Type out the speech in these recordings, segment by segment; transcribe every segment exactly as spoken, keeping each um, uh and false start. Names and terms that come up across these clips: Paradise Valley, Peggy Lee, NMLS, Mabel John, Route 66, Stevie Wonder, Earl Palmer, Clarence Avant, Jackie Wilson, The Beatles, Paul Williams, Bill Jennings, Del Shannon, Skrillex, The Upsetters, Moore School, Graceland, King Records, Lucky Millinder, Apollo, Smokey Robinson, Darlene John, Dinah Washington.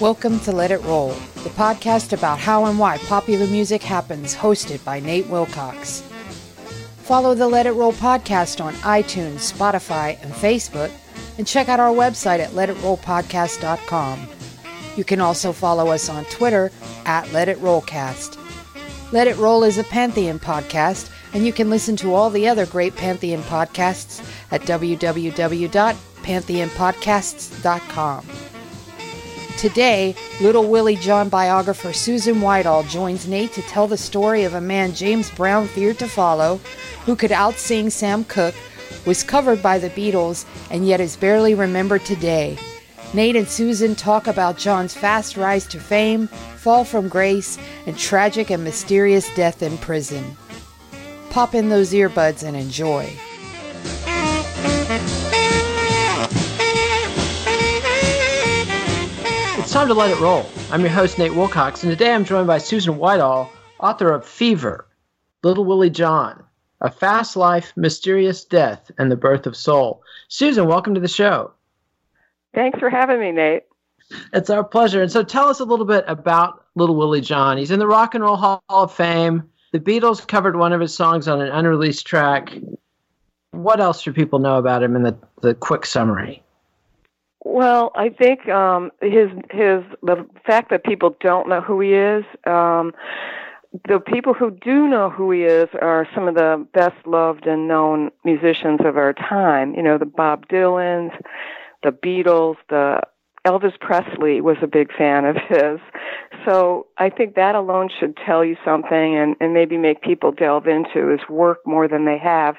Welcome to Let It Roll, the podcast about how and why popular music happens, hosted by Nate Wilcox. Follow the Let It Roll podcast on iTunes, Spotify, and Facebook, and check out our website at let it roll podcast dot com. You can also follow us on Twitter at Let It Rollcast. Let It Roll is a Pantheon podcast, and you can listen to all the other great Pantheon podcasts at w w w dot pantheon podcasts dot com. Today, Little Willie John biographer Susan Whitehall joins Nate to tell the story of a man James Brown feared to follow, who could out-sing Sam Cooke, was covered by the Beatles, and yet is barely remembered today. Nate and Susan talk about John's fast rise to fame, fall from grace, and tragic and mysterious death in prison. Pop in those earbuds and enjoy. It's time to let it roll. I'm your host, Nate Wilcox, and today I'm joined by Susan Whitehall, author of Fever, Little Willie John, A Fast Life, Mysterious Death, and the Birth of Soul. Susan, welcome to the show. Thanks for having me, Nate. It's our pleasure. And so tell us a little bit about Little Willie John. He's in the Rock and Roll Hall of Fame. The Beatles covered one of his songs on an unreleased track. What else should people know about him in the, the quick summary? Well, I think um, his his the fact that people don't know who he is. Um, the people who do know who he is are some of the best loved and known musicians of our time. You know, the Bob Dylans, the Beatles, the Elvis Presley was a big fan of his. So I think that alone should tell you something, and, and maybe make people delve into his work more than they have.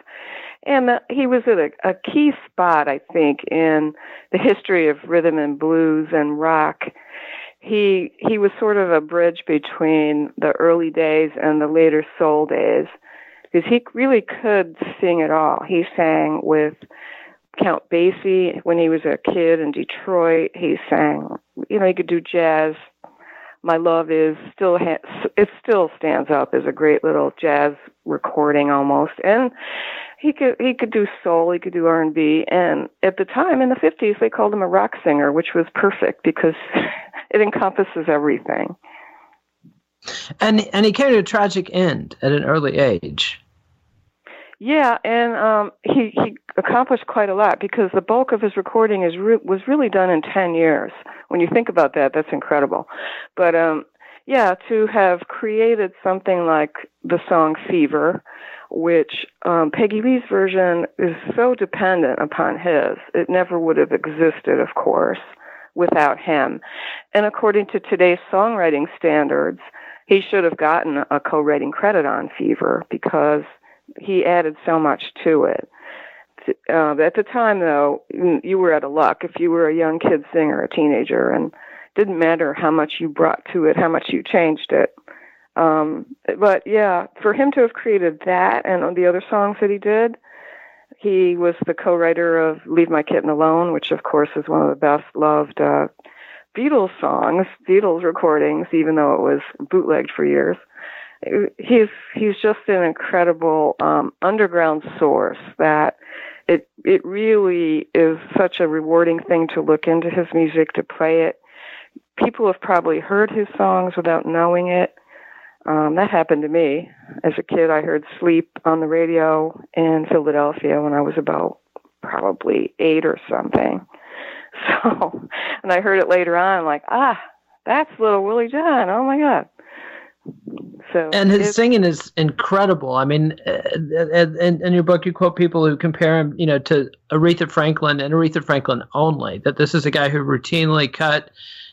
And the, he was at a, a key spot, I think, in the history of rhythm and blues and rock. He he was sort of a bridge between the early days and the later soul days, because he really could sing it all. He sang with Count Basie when he was a kid in Detroit. He sang, you know, he could do jazz. My Love Is still ha- it still stands up as a great little jazz recording almost, and he could he could do soul, he could do R and B, and at the time in the fifties they called him a rock singer, which was perfect because it encompasses everything. And and he came to a tragic end at an early age. Yeah, and um, he he accomplished quite a lot, because the bulk of his recording is re- was really done in ten years. When you think about that, that's incredible. But um, yeah, to have created something like the song Fever, which um, Peggy Lee's version is so dependent upon his, it never would have existed, of course, without him. And according to today's songwriting standards, he should have gotten a co-writing credit on Fever, because he added so much to it. Uh, at the time, though, you were out of luck if you were a young kid singer, a teenager, and it didn't matter how much you brought to it, how much you changed it. Um, but, yeah, for him to have created that and the other songs that he did, he was the co-writer of Leave My Kitten Alone, which, of course, is one of the best-loved uh, Beatles songs, Beatles recordings, even though it was bootlegged for years. He's he's just an incredible um, underground source that it it really is such a rewarding thing to look into his music, to play it. People have probably heard his songs without knowing it. Um, that happened to me. As a kid, I heard Sleep on the radio in Philadelphia when I was about probably eight or something. So, and I heard it later on, like, ah, that's Little Willie John. Oh, my God. So, and his singing is incredible. I mean, in, in your book, you quote people who compare him, you know, to Aretha Franklin and Aretha Franklin only, that this is a guy who routinely cut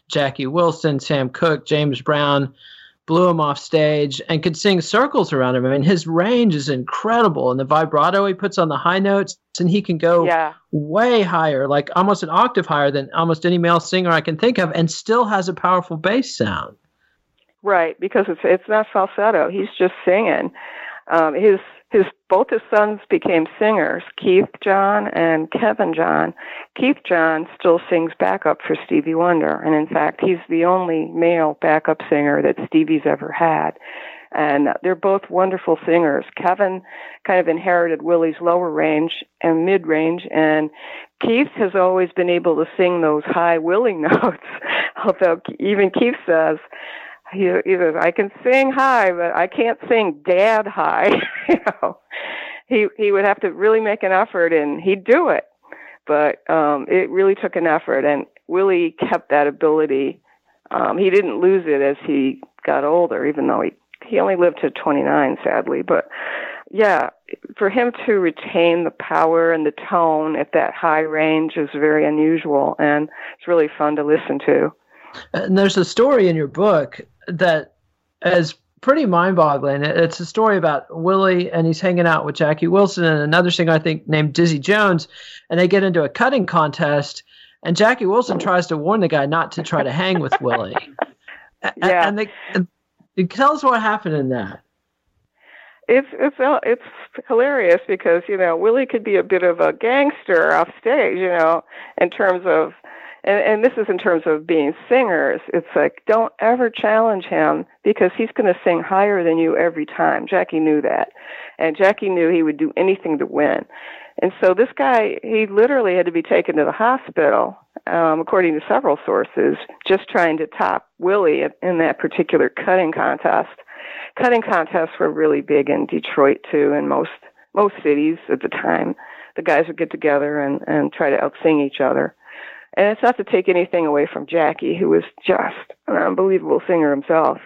Jackie Wilson, Sam Cooke, James Brown, blew him off stage, and could sing circles around him. I mean, his range is incredible, and the vibrato he puts on the high notes, and he can go yeah. way higher, like almost an octave higher than almost any male singer I can think of, and still has a powerful bass sound. Right, because it's it's not falsetto. He's just singing. Um, his his both his sons became singers, Keith John and Kevin John. Keith John still sings backup for Stevie Wonder, and in fact, he's the only male backup singer that Stevie's ever had. And they're both wonderful singers. Kevin kind of inherited Willie's lower range and mid range, and Keith has always been able to sing those high Willie notes. Although even Keith says, He, he says, I can sing high, but I can't sing dad high. You know, he he would have to really make an effort, and he'd do it. But um, it really took an effort, and Willie kept that ability. Um, he didn't lose it as he got older, even though he, he only lived to twenty-nine, sadly. But, yeah, for him to retain the power and the tone at that high range is very unusual, and it's really fun to listen to. And there's a story in your book that is pretty mind-boggling. It's a story about Willie, and he's hanging out with Jackie Wilson and another singer, I think, named Dizzy Jones, and they get into a cutting contest, and Jackie Wilson tries to warn the guy not to try to hang with Willie. Yeah. And, they, and tell us what happened in that. It's it's it's hilarious because, you know, Willie could be a bit of a gangster off stage, you know, in terms of, And, and this is in terms of being singers. It's like, don't ever challenge him because he's going to sing higher than you every time. Jackie knew that. And Jackie knew he would do anything to win. And so this guy, he literally had to be taken to the hospital, um, according to several sources, just trying to top Willie in that particular cutting contest. Cutting contests were really big in Detroit, too, and most, most cities at the time. The guys would get together and, and try to out-sing each other. And it's not to take anything away from Jackie, who was just an unbelievable singer himself.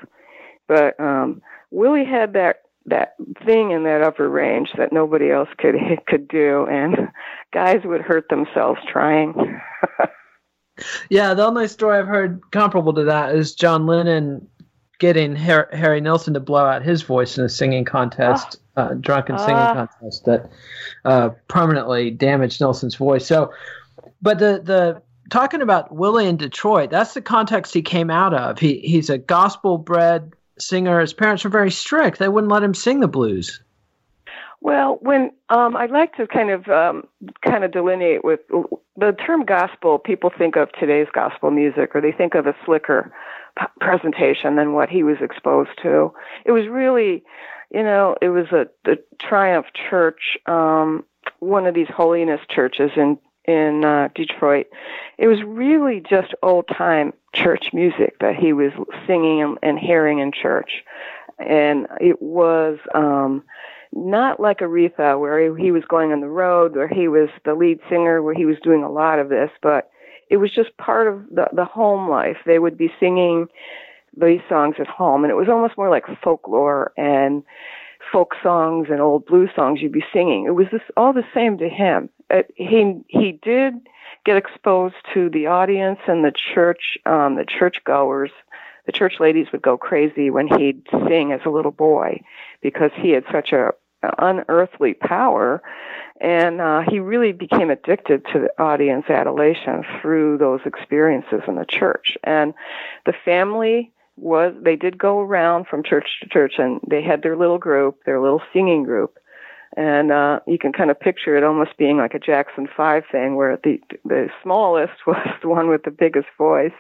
But um, Willie had that that thing in that upper range that nobody else could could do, and guys would hurt themselves trying. Yeah, the only story I've heard comparable to that is John Lennon getting Harry, Harry Nilsson to blow out his voice in a singing contest, oh. uh, drunken singing oh. contest that uh, permanently damaged Nilsson's voice. So, but the the talking about Willie in Detroit, that's the context he came out of. He he's a gospel-bred singer. His parents were very strict. They wouldn't let him sing the blues. Well, when um, I'd like to kind of um, kind of delineate with the term gospel. People think of today's gospel music, or they think of a slicker presentation than what he was exposed to. It was really, you know, it was a the Triumph Church, um, one of these holiness churches in. in uh, Detroit. It was really just old-time church music that he was singing and, and hearing in church. And it was um, not like Aretha, where he, he was going on the road, where he was the lead singer, where he was doing a lot of this, but it was just part of the, the home life. They would be singing these songs at home, and it was almost more like folklore and folk songs and old blues songs you'd be singing. It was this, all the same to him. It, he he did get exposed to the audience and the church, um, the churchgoers. The church ladies would go crazy when he'd sing as a little boy because he had such a, a unearthly power, and uh, he really became addicted to the audience adulation through those experiences in the church. And the family was, they did go around from church to church, and they had their little group, their little singing group. And uh, you can kind of picture it almost being like a Jackson Five thing, where the the smallest was the one with the biggest voice.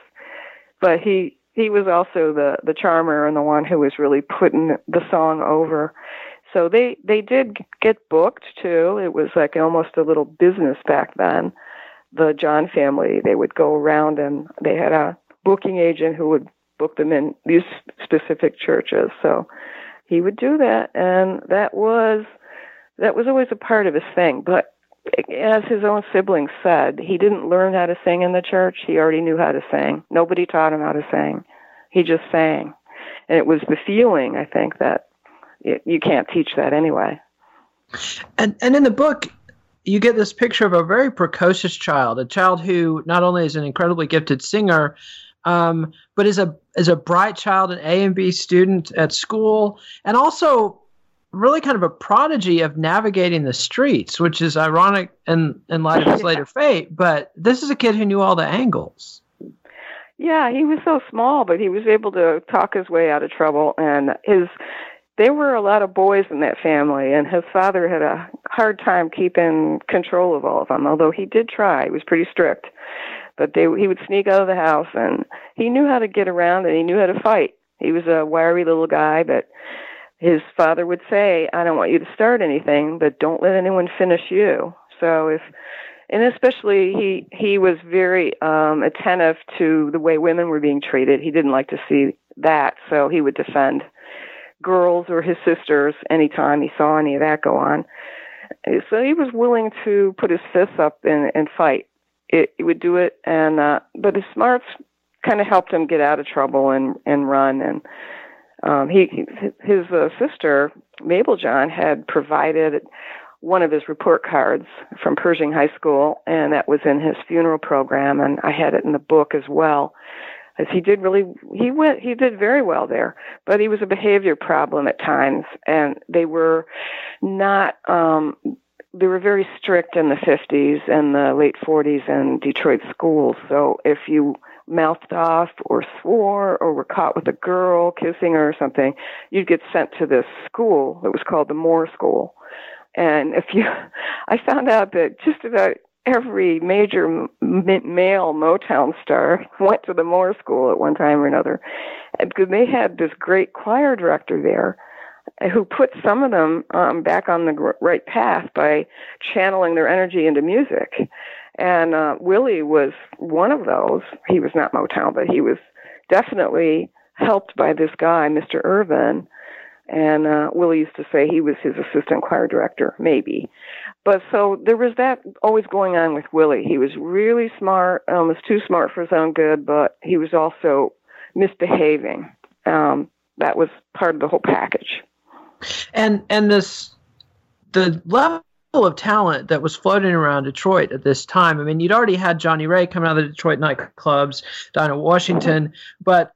But he he was also the, the charmer and the one who was really putting the song over. So they, they did get booked, too. It was like almost a little business back then. The John family, they would go around, and they had a booking agent who would book them in these specific churches. So he would do that, and that was that was always a part of his thing. But as his own siblings said, he didn't learn how to sing in the church. He already knew how to sing. Nobody taught him how to sing. He just sang. And it was the feeling, I think, that it, you can't teach that anyway. And and in the book, you get this picture of a very precocious child, a child who not only is an incredibly gifted singer, um, but is a is a bright child, an A and B student at school, and also really kind of a prodigy of navigating the streets, which is ironic in, in light of his later fate. But this is a kid who knew all the angles. Yeah, he was so small, but he was able to talk his way out of trouble. And his there were a lot of boys in that family, and his father had a hard time keeping control of all of them, although he did try. He was pretty strict. But they, he would sneak out of the house, and he knew how to get around, and he knew how to fight. He was a wiry little guy, but his father would say, I don't want you to start anything, but don't let anyone finish you. So if, and especially he, he was very um, attentive to the way women were being treated. He didn't like to see that. So he would defend girls or his sisters anytime he saw any of that go on. So he was willing to put his fists up and, and fight. It, it would do it. And, uh, but his smarts kind of helped him get out of trouble and, and run. And, Um, he, his uh, sister, Mabel John, had provided one of his report cards from Pershing High School, and that was in his funeral program, and I had it in the book as well. As he did really, he went, he did very well there, but he was a behavior problem at times, and they were not, um, they were very strict in the fifties and the late forties in Detroit schools, so if you mouthed off or swore or were caught with a girl kissing her or something, you'd get sent to this school that was called the Moore School. And if you, I found out that just about every major m- male Motown star went to the Moore School at one time or another, because they had this great choir director there who put some of them um, back on the right path by channeling their energy into music. And uh, Willie was one of those. He was not Motown, but he was definitely helped by this guy, Mister Irvin. And uh, Willie used to say he was his assistant choir director, maybe. But so there was that always going on with Willie. He was really smart, almost too smart for his own good, but he was also misbehaving. Um, that was part of the whole package. And and this the level of talent that was floating around Detroit at this time. I mean, you'd already had Johnny Ray coming out of the Detroit nightclubs, Dinah Washington, but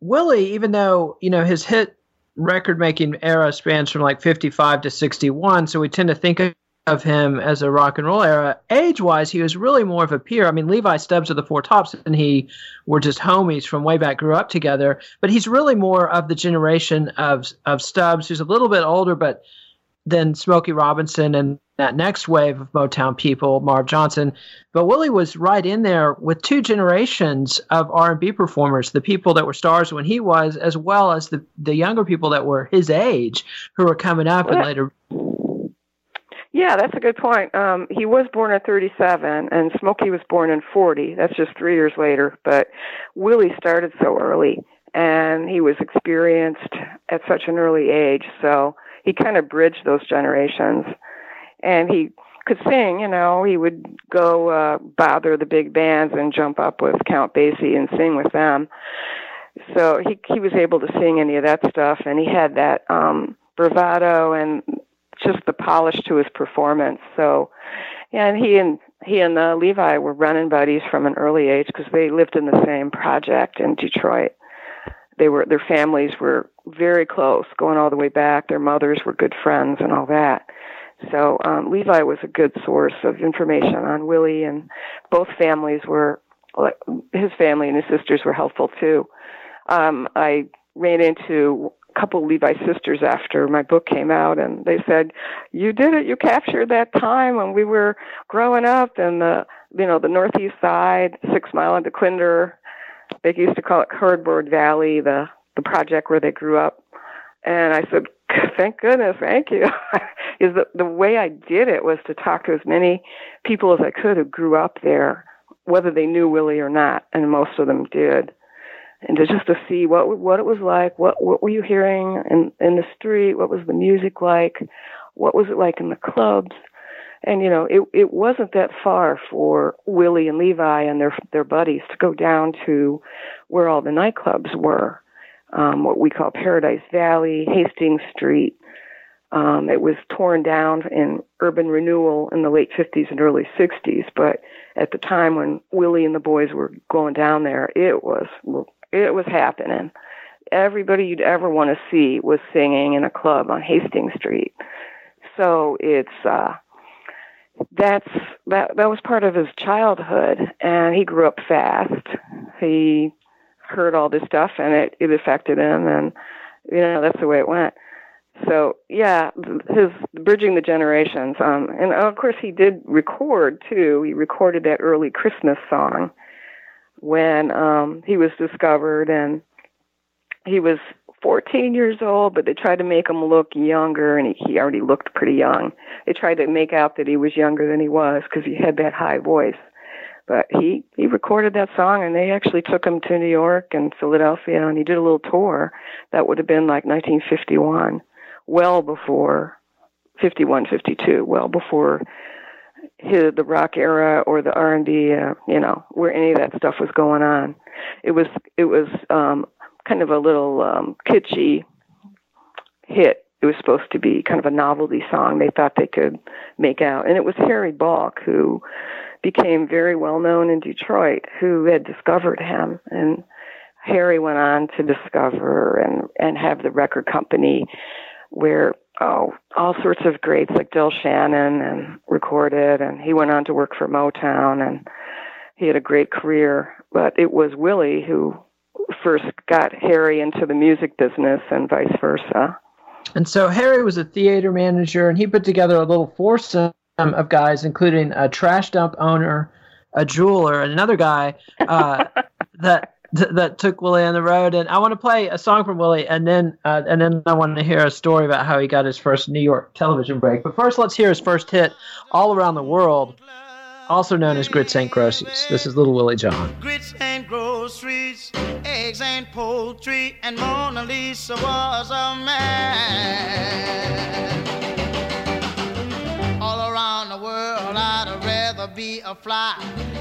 Willie, even though, you know, his hit record-making era spans from like fifty-five to sixty-one, so we tend to think of of him as a rock and roll era, age-wise, he was really more of a peer. I mean, Levi Stubbs of the Four Tops and he were just homies from way back, grew up together, but he's really more of the generation of of Stubbs, who's a little bit older, but then Smokey Robinson and that next wave of Motown people, Marv Johnson. But Willie was right in there with two generations of R and B performers, the people that were stars when he was, as well as the, the younger people that were his age who were coming up yeah. and later... Yeah, that's a good point. Um, he was born in thirty-seven, and Smokey was born in forty. That's just three years later. But Willie started so early, and he was experienced at such an early age. So he kind of bridged those generations. And he could sing, you know. He would go uh, bother the big bands and jump up with Count Basie and sing with them. So he, he was able to sing any of that stuff, and he had that um, bravado and just the polish to his performance. So, yeah, and he and he and uh, Levi were running buddies from an early age because they lived in the same project in Detroit. They were their families were very close, going all the way back. Their mothers were good friends and all that. So um, Levi was a good source of information on Willie, and both families were, his family and his sisters were helpful too. Um, I ran into couple Levi sisters after my book came out, and they said, "You did it! You captured that time when we were growing up in the, you know, the Northeast Side, Six Mile into Quinder. They used to call it Cardboard Valley, the the project where they grew up." And I said, "Thank goodness, thank you." Is the the way I did it was to talk to as many people as I could who grew up there, whether they knew Willie or not, and most of them did. and to just to see what what it was like, what what were you hearing in, in the street, what was the music like, what was it like in the clubs. And, you know, it it wasn't that far for Willie and Levi and their their buddies to go down to where all the nightclubs were, um, what we call Paradise Valley, Hastings Street. Um, it was torn down in urban renewal in the late fifties and early sixties. But at the time when Willie and the boys were going down there, it was it was happening. Everybody you'd ever want to see was singing in a club on Hastings Street. So it's... Uh, That's that. That was part of his childhood, and he grew up fast. He heard all this stuff, and it, it affected him, and you know that's the way it went. So yeah, his bridging the generations, um, and of course he did record too. He recorded that early Christmas song when um, he was discovered, and he was fourteen years old, but they tried to make him look younger, and he, he already looked pretty young. They tried to make out that he was younger than he was because he had that high voice. But he, he recorded that song, and they actually took him to New York and Philadelphia, and he did a little tour. That would have been like nineteen fifty-one, well before fifty-one, fifty-two, well before his, the rock era or the R and B, uh, you know, where any of that stuff was going on. It was, it was, um, kind of a little um, kitschy hit. It was supposed to be kind of a novelty song they thought they could make out. And it was Harry Balk, who became very well-known in Detroit, who had discovered him. And Harry went on to discover and, and have the record company where oh, all sorts of greats like Del Shannon and recorded. And he went on to work for Motown, and he had a great career. But it was Willie who first got Harry into the music business and vice versa. And so Harry was a theater manager, and he put together a little foursome of guys, including a trash dump owner, a jeweler, and another guy uh, that that took Willie on the road. And I want to play a song from Willie, and then uh, and then I want to hear a story about how he got his first New York television break. But first, let's hear his first hit, All Around the World, also known as Grits and Groceries. This is Little Willie John. Grits and groceries, eggs and poultry, and Mona Lisa was a man. All around the world, I'd rather be a fly.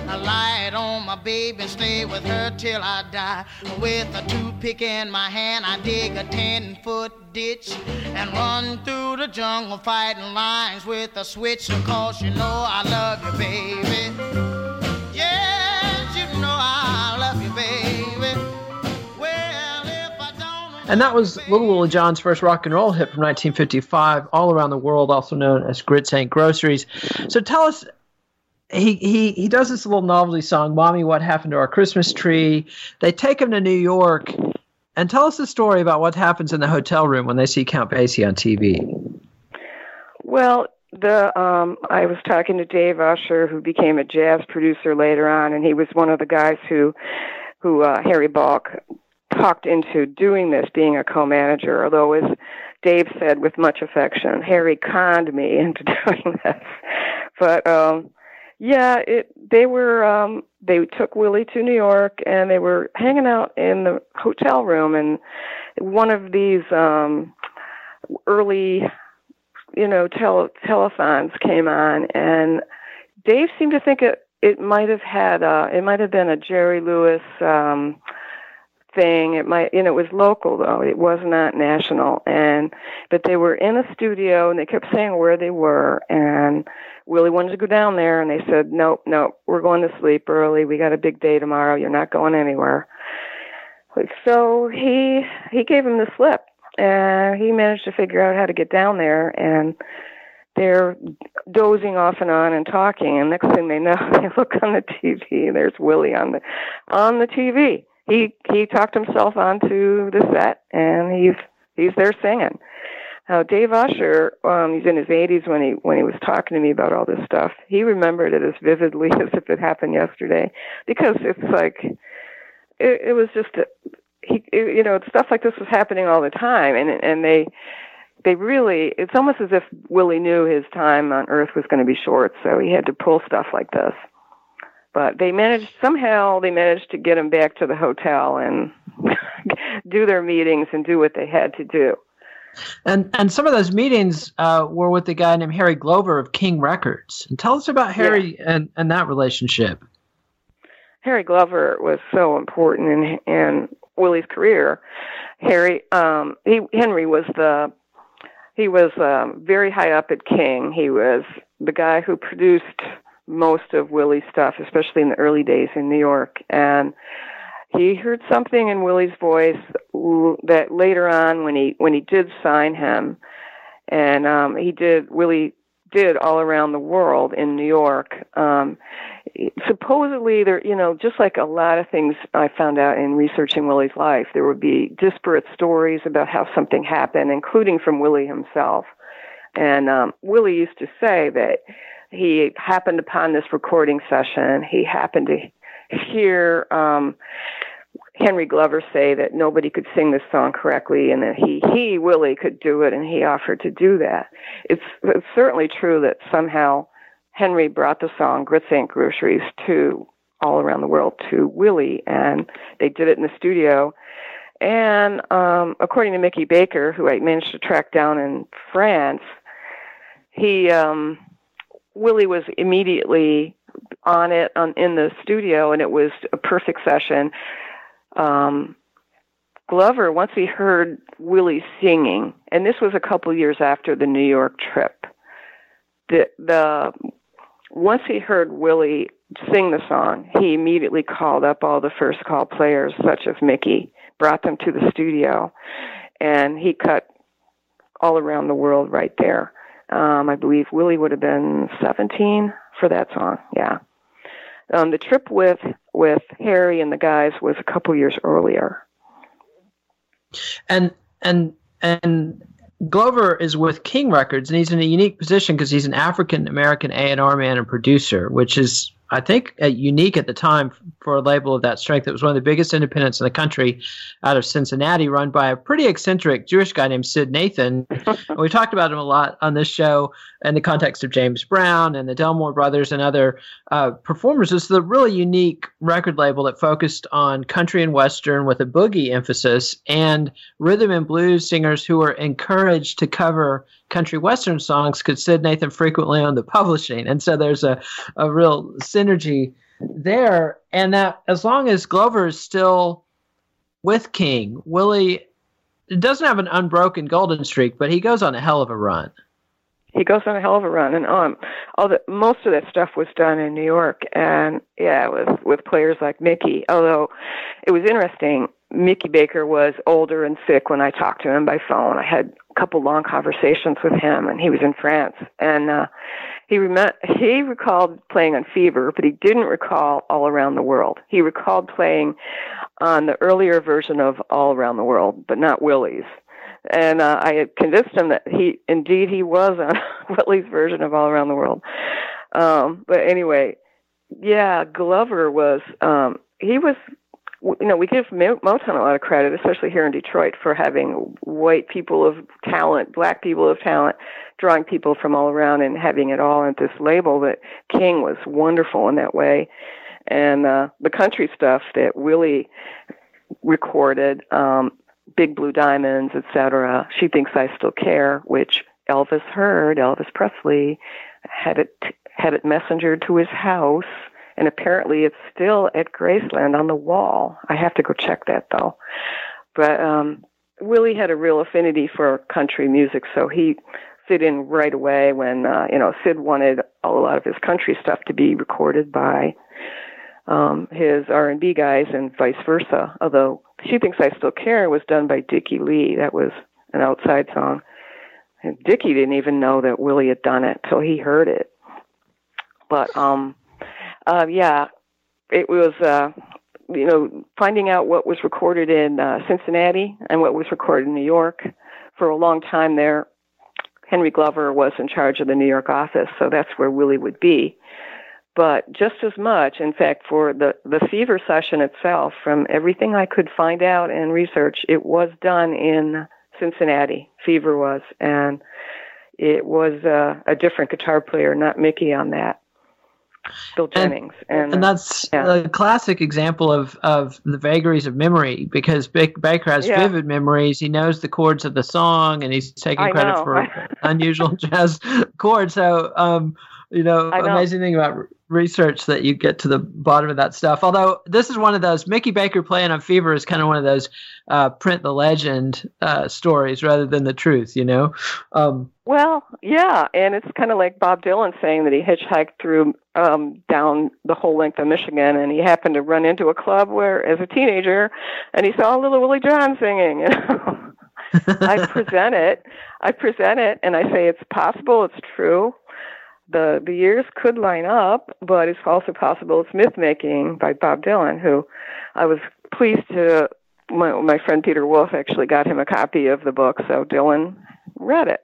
I lied on my baby, stay with her till I die. With a toothpick in my hand, I dig a ten-foot ditch and run through the jungle fighting lions with a switch. Because you know I love you, baby. Yes, you know I love you, baby. Well, if I don't... And that was Little Willie John's first rock and roll hit from nineteen fifty-five, All Around the World, also known as Grits and Groceries. So tell us, He he he does this little novelty song, Mommy, What Happened to Our Christmas Tree? They take him to New York, and tell us the story about what happens in the hotel room when they see Count Basie on T V. Well, the um, I was talking to Dave Usher, who became a jazz producer later on, and he was one of the guys who who uh, Harry Balk talked into doing this, being a co-manager, although as Dave said with much affection, Harry conned me into doing this. But... Um, Yeah, it, they were, um, they took Willie to New York, and they were hanging out in the hotel room, and one of these, um, early, you know, tele- telethons came on, and Dave seemed to think it, it might have had, uh, it might have been a Jerry Lewis, um, thing. It might, you know, it was local though. It was not national. And, but they were in a studio, and they kept saying where they were, and Willie wanted to go down there, and they said, nope, nope, we're going to sleep early. We got a big day tomorrow. You're not going anywhere. Like, so he he gave him the slip, and he managed to figure out how to get down there, and they're dozing off and on and talking, and next thing they know, they look on the T V, and there's Willie on the on the T V. He he talked himself onto the set, and he's he's there singing. Now, Dave Usher, um, he's in his eighties when he when he was talking to me about all this stuff. He remembered it as vividly as if it happened yesterday, because it's like, it, it was just, a, he, it, you know, stuff like this was happening all the time. And and they they really, it's almost as if Willie knew his time on Earth was going to be short, so he had to pull stuff like this. But they managed, somehow they managed to get him back to the hotel and do their meetings and do what they had to do. And and some of those meetings uh, were with a guy named Harry Glover of King Records. And tell us about Harry yeah. and, and that relationship. Harry Glover was so important in, in Willie's career. Harry, um, he Henry was the he was um, very high up at King. He was the guy who produced most of Willie's stuff, especially in the early days in New York. And he heard something in Willie's voice that later on, when he when he did sign him, and um, he did Willie did all around the world in New York. Um, supposedly, there you know, just like a lot of things I found out in researching Willie's life, there would be disparate stories about how something happened, including from Willie himself. And um, Willie used to say that he happened upon this recording session. He happened to hear um, Henry Glover say that nobody could sing this song correctly, and that he, he Willie, could do it, and he offered to do that. It's, it's certainly true that somehow Henry brought the song Grits Ain't Groceries to all around the world to Willie, and they did it in the studio. And um, according to Mickey Baker, who I managed to track down in France, he um, Willie was immediately on it on, in the studio, and it was a perfect session. Um, Glover, once he heard Willie singing, and this was a couple years after the New York trip, the, the once he heard Willie sing the song, he immediately called up all the first call players, such as Mickey, brought them to the studio, and he cut all around the world right there. Um, I believe Willie would have been seventeen for that song. Yeah. Um, the trip with, with Harry and the guys was a couple years earlier. And, and, and Glover is with King Records, and he's in a unique position because he's an African American A and R man and producer, which is, I think, uh, unique at the time for a label of that strength. It was one of the biggest independents in the country out of Cincinnati, run by a pretty eccentric Jewish guy named Sid Nathan. And we talked about him a lot on this show in the context of James Brown and the Delmore Brothers and other uh, performers. It's the really unique record label that focused on country and Western with a boogie emphasis, and rhythm and blues singers who were encouraged to cover country Western songs because Sid Nathan frequently owned the publishing. And so there's a, a real synergy there. And that as long as Glover is still with King, Willie doesn't have an unbroken golden streak, but he goes on a hell of a run. He goes on a hell of a run. And um, all the, most of that stuff was done in New York. And yeah, it was with players like Mickey, although it was interesting. Mickey Baker was older and sick when I talked to him by phone. I had a couple long conversations with him, and he was in France. And uh, he rem- he recalled playing on Fever, but he didn't recall All Around the World. He recalled playing on the earlier version of All Around the World, but not Willie's. And uh, I had convinced him that he indeed he was on Willie's version of All Around the World. Um, but anyway, yeah, Glover was um, he was. You know, we give Motown a lot of credit, especially here in Detroit, for having white people of talent, black people of talent, drawing people from all around and having it all at this label. That King was wonderful in that way. And uh, the country stuff that Willie recorded, um, Big Blue Diamonds, et cetera, She Thinks I Still Care, which Elvis heard, Elvis Presley, had it had it messengered to his house. And apparently it's still at Graceland on the wall. I have to go check that, though. But um, Willie had a real affinity for country music, so he fit in right away when, uh, you know, Sid wanted a lot of his country stuff to be recorded by um, his R and B guys and vice versa. Although She Thinks I Still Care was done by Dickie Lee. That was an outside song. And Dickie didn't even know that Willie had done it till he heard it. But... um Uh, yeah, it was, uh, you know, finding out what was recorded in uh, Cincinnati and what was recorded in New York. For a long time there, Henry Glover was in charge of the New York office, so that's where Willie would be. But just as much, in fact, for the, the Fever session itself, from everything I could find out and research, it was done in Cincinnati, Fever was, and it was uh, a different guitar player, not Mickey, on that. Bill Jennings. And, and, and that's yeah. a classic example of, of the vagaries of memory, because Baker has yeah. vivid memories. He knows the chords of the song, and he's taking I credit know. for unusual jazz chords. So, um, you know, know, amazing thing about research that you get to the bottom of that stuff. Although this is one of those, Mickey Baker playing on Fever is kind of one of those uh, print the legend uh, stories rather than the truth, you know? Um, well, yeah. And it's kind of like Bob Dylan saying that he hitchhiked through um, down the whole length of Michigan, and he happened to run into a club where, as a teenager, and he saw Little Willie John singing, you know? I present it. I present it and I say it's possible, it's true. The the years could line up, but it's also possible it's myth-making by Bob Dylan, who I was pleased to, my, my friend Peter Wolf actually got him a copy of the book, so Dylan read it.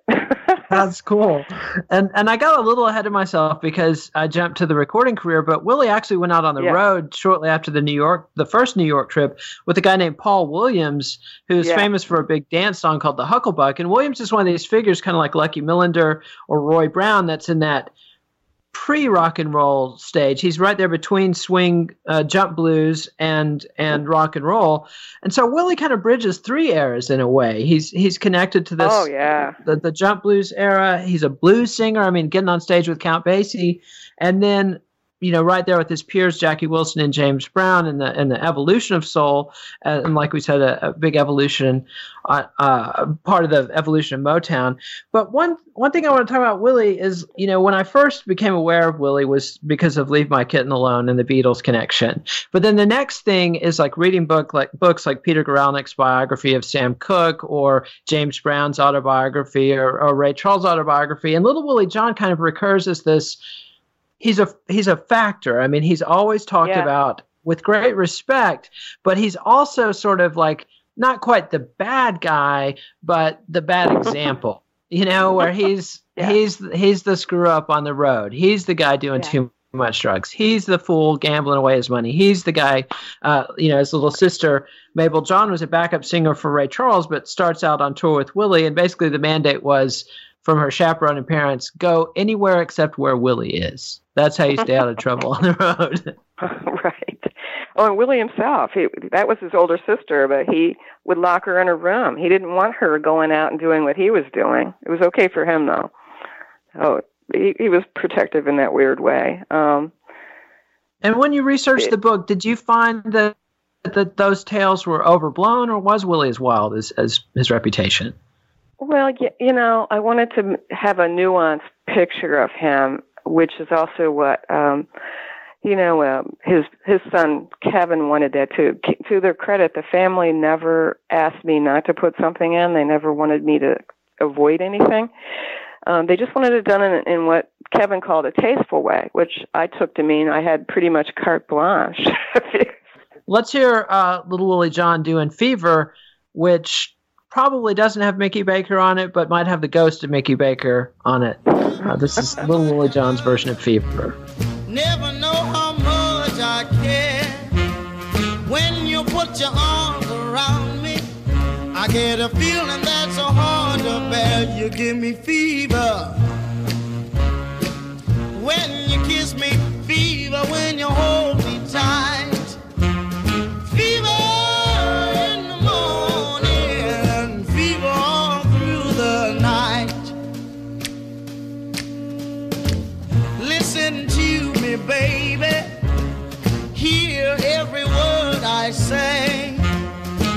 That's cool. And and I got a little ahead of myself because I jumped to the recording career, but Willie actually went out on the yeah. road shortly after the New York, the first New York trip, with a guy named Paul Williams, who's yeah. famous for a big dance song called The Hucklebuck. And Williams is one of these figures, kind of like Lucky Millinder or Roy Brown, that's in that pre-rock and roll stage. He's right there between swing, uh, jump blues, and and rock and roll. And so Willie kind of bridges three eras in a way. He's he's connected to this. Oh yeah. The, the jump blues era. He's a blues singer. I mean, getting on stage with Count Basie, and then, you know, right there with his peers, Jackie Wilson and James Brown, and the and the evolution of soul, uh, and like we said, a, a big evolution, uh, uh, part of the evolution of Motown. But one one thing I want to talk about Willie is, you know, when I first became aware of Willie was because of "Leave My Kitten Alone" and the Beatles connection. But then the next thing is like reading book like books like Peter Guralnick's biography of Sam Cooke, or James Brown's autobiography, or, or Ray Charles' autobiography, and Little Willie John kind of recurs as this. He's a he's a factor. I mean, he's always talked yeah. about with great respect, but he's also sort of like not quite the bad guy, but the bad example. You know, where he's yeah. he's he's the screw up on the road. He's the guy doing yeah. too much drugs. He's the fool gambling away his money. He's the guy. Uh, you know, his little sister Mabel John was a backup singer for Ray Charles, but starts out on tour with Willie, and basically the mandate was from her chaperone and parents, go anywhere except where Willie is. That's how you stay out of trouble on the road. Right. Oh, and Willie himself, he, that was his older sister, but he would lock her in a room. He didn't want her going out and doing what he was doing. It was okay for him, though. Oh, he, he was protective in that weird way. Um, and when you researched it, the book, did you find that, that those tales were overblown, or was Willie as wild as, as his reputation? Well, you know, I wanted to have a nuanced picture of him, which is also what, um, you know, uh, his his son Kevin wanted that too. To their credit, the family never asked me not to put something in. They never wanted me to avoid anything. Um, they just wanted it done in, in what Kevin called a tasteful way, which I took to mean I had pretty much carte blanche. Let's hear uh, Little Willie John doing Fever, which probably doesn't have Mickey Baker on it, but might have the ghost of Mickey Baker on it. Uh, this is Little Willie John's version of Fever. Never know how much I care when you put your arms around me. I get a feeling that's so hard to bear. You give me fever when you kiss me, fever when you hold me tight. Baby, hear every word I say.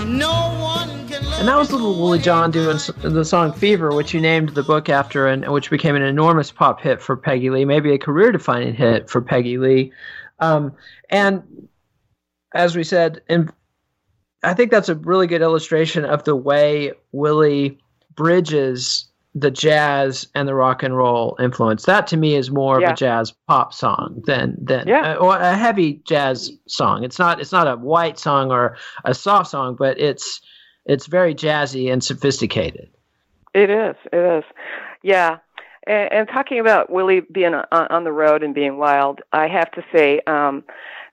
No one can love. And that was Little Willie John doing the song Fever, which you named the book after, and which became an enormous pop hit for Peggy Lee, maybe a career-defining hit for Peggy Lee. Um, and as we said, and I think that's a really good illustration of the way Willie bridges the jazz and the rock and roll influence. That to me is more yeah. of a jazz pop song than than yeah. uh, or a heavy jazz song. It's not it's not a white song or a soft song, but it's it's very jazzy and sophisticated. It is. It is. Yeah. And, and talking about Willie being on, on the road and being wild, I have to say, um,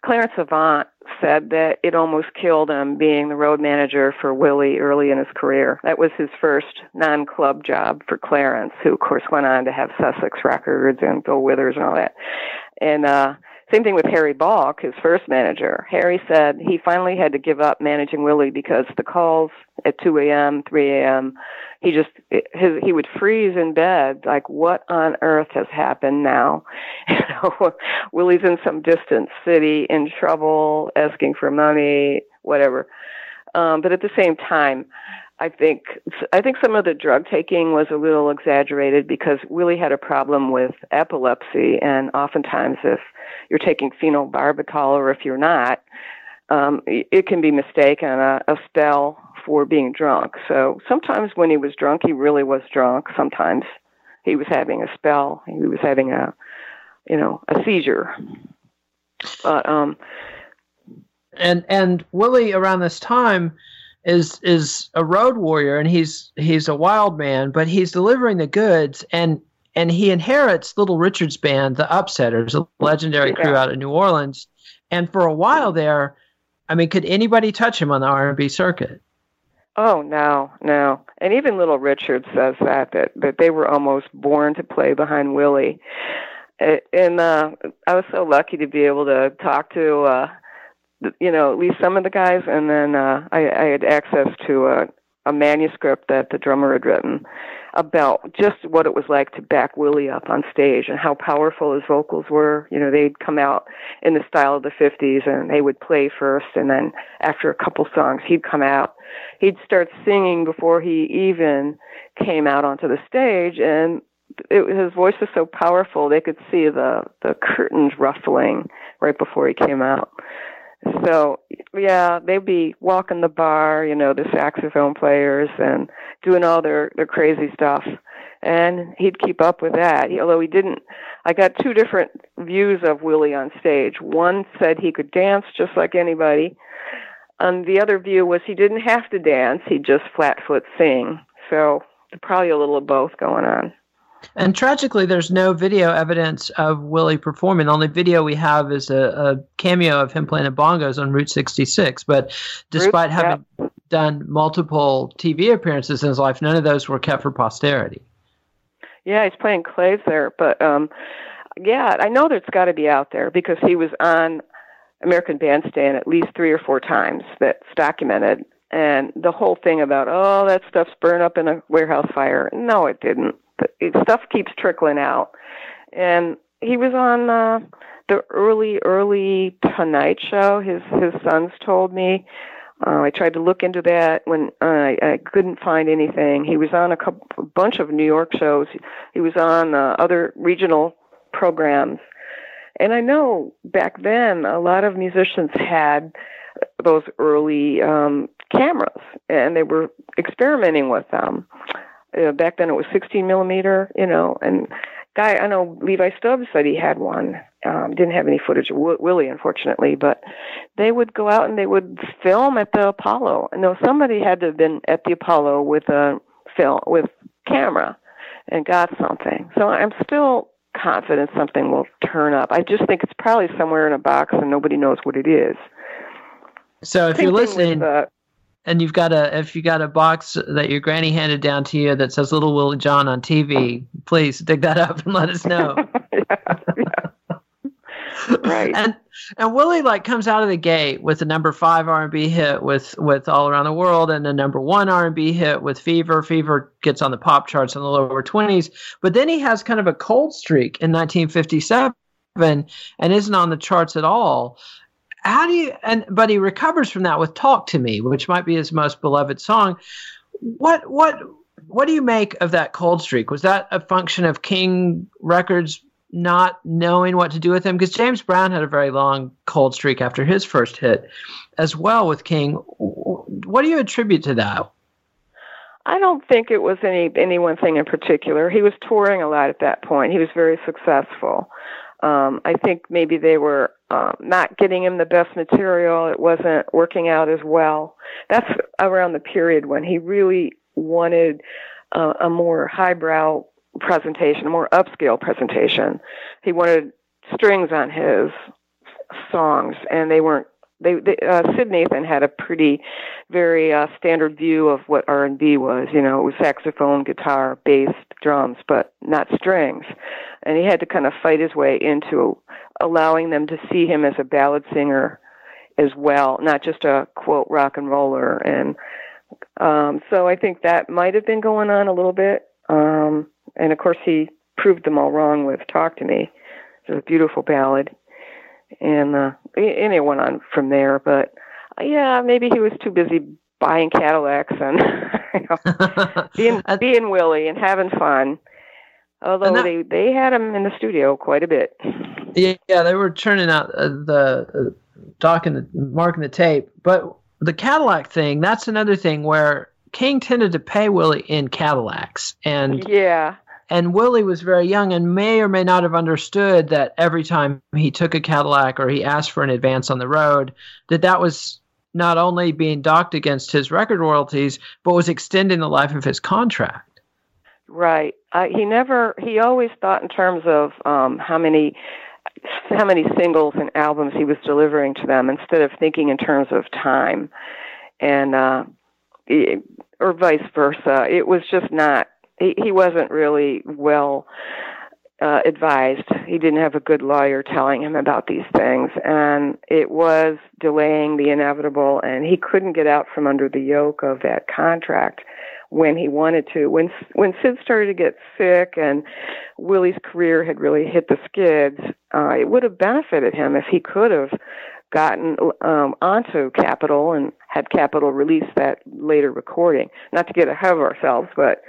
Clarence Avant said that it almost killed him being the road manager for Willie early in his career. That was his first non-club job for Clarence, who, of course, went on to have Sussex Records and Bill Withers and all that. And uh, same thing with Harry Balk, his first manager. Harry said he finally had to give up managing Willie because the calls at two a.m., three a.m., he just his, he would freeze in bed, like, what on earth has happened now? You know, Willie's in some distant city, in trouble, asking for money, whatever. Um, but at the same time, I think I think some of the drug taking was a little exaggerated because Willie had a problem with epilepsy, and oftentimes if you're taking phenobarbital or if you're not, um, it can be mistaken a, a spell for being drunk. So sometimes when he was drunk, he really was drunk. Sometimes he was having a spell. He was having a, you know, a seizure. But um, and and Willie around this time is is a road warrior, and he's he's a wild man, but he's delivering the goods, and and he inherits Little Richard's band, the Upsetters, a legendary crew yeah. out of New Orleans. And for a while there, I mean, could anybody touch him on the R and B circuit? Oh, no, no. And even Little Richard says that, that, that they were almost born to play behind Willie. And uh, I was so lucky to be able to talk to uh, you know, at least some of the guys, and then uh, I, I had access to a, a manuscript that the drummer had written about just what it was like to back Willie up on stage and how powerful his vocals were. You know, they'd come out in the style of the fifties, and they would play first, and then after a couple songs, he'd come out. He'd start singing before he even came out onto the stage, and it, his voice was so powerful they could see the, the curtains ruffling right before he came out. So, yeah, they'd be walking the bar, you know, the saxophone players, and doing all their, their crazy stuff. And he'd keep up with that, he, although he didn't. I got two different views of Willie on stage. One said he could dance just like anybody. And the other view was he didn't have to dance. He'd just flat-foot sing. So probably a little of both going on. And tragically, there's no video evidence of Willie performing. The only video we have is a, a cameo of him playing the bongos on Route sixty-six. But despite Route, having yeah. done multiple T V appearances in his life, none of those were kept for posterity. Yeah, he's playing claves there. But, um, yeah, I know that's got to be out there because he was on American Bandstand at least three or four times. That's documented. And the whole thing about, oh, that stuff's burned up in a warehouse fire. No, it didn't. Stuff keeps trickling out. And he was on uh, the early, early Tonight Show, his his sons told me. Uh, I tried to look into that when uh, I, I couldn't find anything. He was on a, couple, a bunch of New York shows. He was on uh, other regional programs. And I know back then a lot of musicians had those early um, cameras, and they were experimenting with them. Uh, back then it was sixteen millimeter, you know, and guy, I know Levi Stubbs said he had one, um, didn't have any footage of w- Willie, unfortunately, but they would go out and they would film at the Apollo. And though somebody had to have been at the Apollo with a film, with camera and got something. So I'm still confident something will turn up. I just think it's probably somewhere in a box and nobody knows what it is. So if Same you're listening... With, uh, And you've got a if you got a box that your granny handed down to you that says Little Willie John on T V, please dig that up and let us know. yeah, yeah. Right. And and Willie like comes out of the gate with a number five R and B hit with with All Around the World and a number one R and B hit with Fever. Fever gets on the pop charts in the lower twenties, but then he has kind of a cold streak in nineteen fifty-seven and isn't on the charts at all. How do you, and, but he recovers from that with Talk to Me, which might be his most beloved song. What, what, what do you make of that cold streak? Was that a function of King Records not knowing what to do with him? Because James Brown had a very long cold streak after his first hit as well with King. What do you attribute to that? I don't think it was any, any one thing in particular. He was touring a lot at that point. He was very successful. Um, I think maybe they were um, not getting him the best material. It wasn't working out as well. That's around the period when he really wanted uh, a more highbrow presentation, a more upscale presentation. He wanted strings on his songs, and they weren't. They, they uh, Sid Nathan had a pretty, very uh, standard view of what R and B was. You know, it was saxophone, guitar, bass, drums, but not strings. And he had to kind of fight his way into allowing them to see him as a ballad singer as well, not just a, quote, rock and roller. And um, so I think that might have been going on a little bit. Um, and, of course, he proved them all wrong with Talk to Me. It was a beautiful ballad. And, uh, and it went on from there. But, uh, yeah, maybe he was too busy buying Cadillacs and you know, being, being Willie and having fun. Although that, they, they had him in the studio quite a bit. Yeah, yeah they were churning out uh, the uh, Doc and the, Mark and the tape. But the Cadillac thing, that's another thing where King tended to pay Willie in Cadillacs. And yeah. And Willie was very young and may or may not have understood that every time he took a Cadillac or he asked for an advance on the road, that that was not only being docked against his record royalties, but was extending the life of his contract. Right. Uh, he never, he always thought in terms of um, how many how many singles and albums he was delivering to them instead of thinking in terms of time and uh, or vice versa. It was just not. He, he wasn't really well uh, advised. He didn't have a good lawyer telling him about these things. And it was delaying the inevitable, and he couldn't get out from under the yoke of that contract when he wanted to. When when Sid started to get sick and Willie's career had really hit the skids, uh, it would have benefited him if he could have gotten um, onto Capitol and had Capitol release that later recording. Not to get ahead of ourselves, but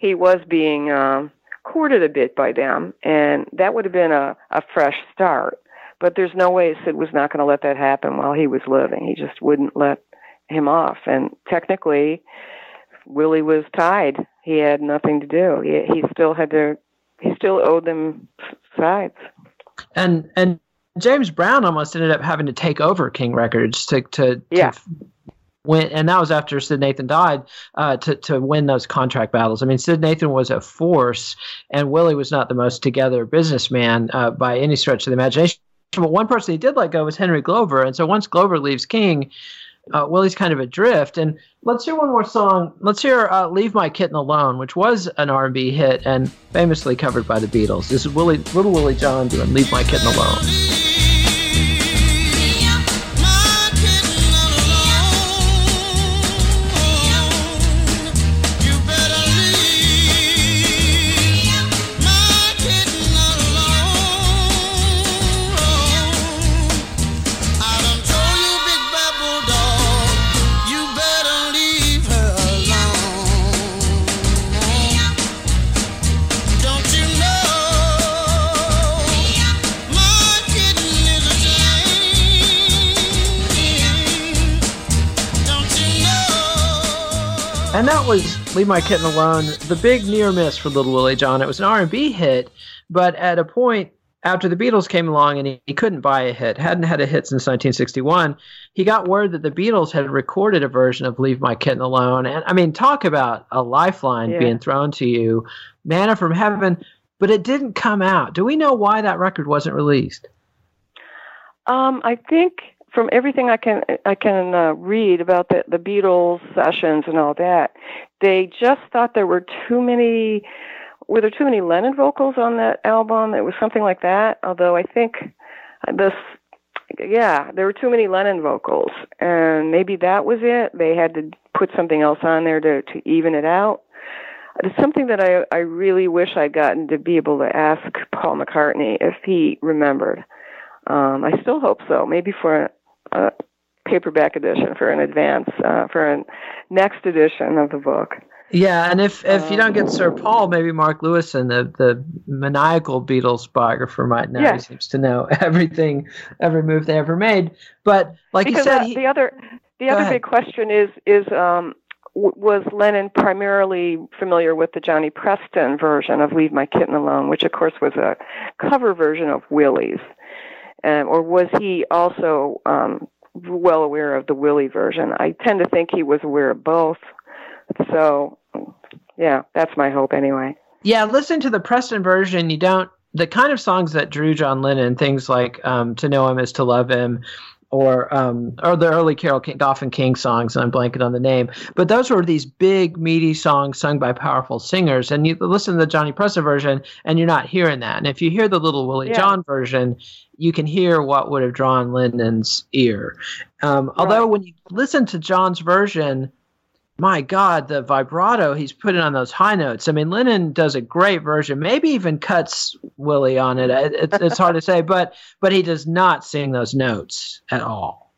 he was being um, courted a bit by them, and that would have been a, a fresh start. But there's no way Sid was not going to let that happen while he was living. He just wouldn't let him off. And technically, Willie was tied. He had nothing to do. He, he still had to. He still owed them sides. And and James Brown almost ended up having to take over King Records to to yeah. To, When, and that was after Sid Nathan died, uh, to, to win those contract battles. I mean, Sid Nathan was a force, and Willie was not the most together businessman uh, by any stretch of the imagination. But one person he did let go was Henry Glover. And so once Glover leaves King, uh, Willie's kind of adrift. And let's hear one more song. Let's hear uh, Leave My Kitten Alone, which was an R and B hit and famously covered by the Beatles. This is Willie, Little Willie John doing Leave My Kitten Alone. And that was Leave My Kitten Alone, the big near miss for Little Willie John. It was an R and B hit, but at a point after the Beatles came along and he, he couldn't buy a hit, hadn't had a hit since nineteen sixty-one, he got word that the Beatles had recorded a version of Leave My Kitten Alone. And I mean, talk about a lifeline yeah. being thrown to you, manna from heaven, but it didn't come out. Do we know why that record wasn't released? Um, I think... From everything I can I can uh, read about the, the Beatles sessions and all that, they just thought there were too many. Were there too many Lennon vocals on that album? It was something like that. Although I think this, yeah, there were too many Lennon vocals, and maybe that was it. They had to put something else on there to to even it out. It's something that I I really wish I'd gotten to be able to ask Paul McCartney if he remembered. Um, I still hope so. Maybe for a Uh, paperback edition for an advance uh, for a next edition of the book. Yeah, and if if you don't get Sir Paul, maybe Mark Lewison, the the maniacal Beatles biographer, might know. Yeah. He seems to know everything, every move they ever made. But like because, you said, uh, he, the other the other ahead. big question is is um, w- was Lennon primarily familiar with the Johnny Preston version of Leave My Kitten Alone, which of course was a cover version of Willie's. Um, or was he also um, well aware of the Willie version? I tend to think he was aware of both. So, yeah, that's my hope anyway. Yeah, listen to the Preston version. You don't the kind of songs that drew John Lennon, things like um, To Know Him Is To Love Him, or um, or the early Carole King, Goff and King songs, and I'm blanking on the name. But those were these big, meaty songs sung by powerful singers. And you listen to the Johnny Presser version, and you're not hearing that. And if you hear the Little Willie yeah. John version, you can hear what would have drawn Lennon's ear. Um, right. Although when you listen to John's version, my God, the vibrato he's putting on those high notes. I mean, Lennon does a great version, maybe even cuts Willie on it. It's, it's hard to say, but but he does not sing those notes at all.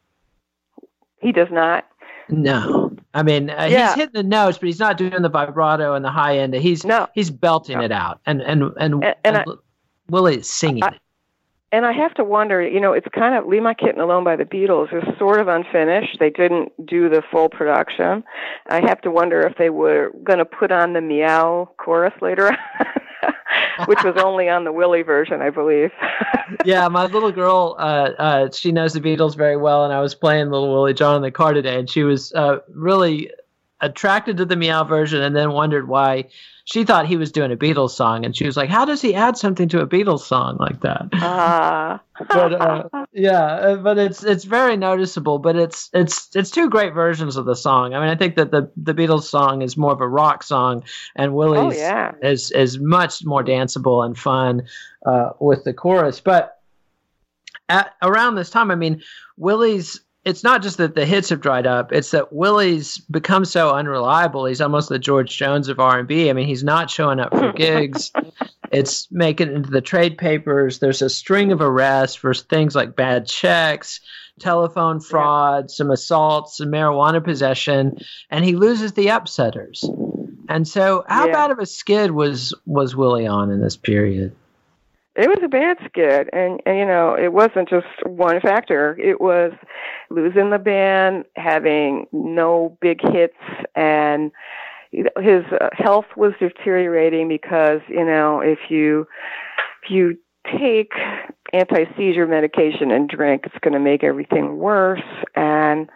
He does not? No. I mean, uh, yeah. he's hitting the notes, but he's not doing the vibrato and the high end. He's no. he's belting no. it out, and, and, and, and, and I, Willie is singing it. And I have to wonder, you know, it's kind of Leave My Kitten Alone by the Beatles is sort of unfinished. They didn't do the full production. I have to wonder if they were going to put on the meow chorus later on, which was only on the Willie version, I believe. Yeah, my little girl, uh, uh, she knows the Beatles very well, and I was playing Little Willie John in the car today, and she was uh, really attracted to the meow version and then wondered why she thought he was doing a Beatles song. And she was like, how does he add something to a Beatles song like that? Uh. but, uh, yeah, but it's, it's very noticeable, but it's, it's, it's two great versions of the song. I mean, I think that the, the Beatles song is more of a rock song, and Willie's oh, yeah. is, is much more danceable and fun uh, with the chorus. But at, around this time, I mean, Willie's, it's not just that the hits have dried up. It's that Willie's become so unreliable. He's almost the George Jones of R and B. I mean, he's not showing up for gigs. It's making it into the trade papers. There's a string of arrests for things like bad checks, telephone fraud, yeah. some assaults, some marijuana possession, and he loses the Upsetters. And so how yeah. bad of a skid was, was Willie on in this period? It was a bad skid, and, and, you know, it wasn't just one factor. It was losing the band, having no big hits, and his uh, health was deteriorating because, you know, if you if you take anti-seizure medication and drink, it's going to make everything worse, and,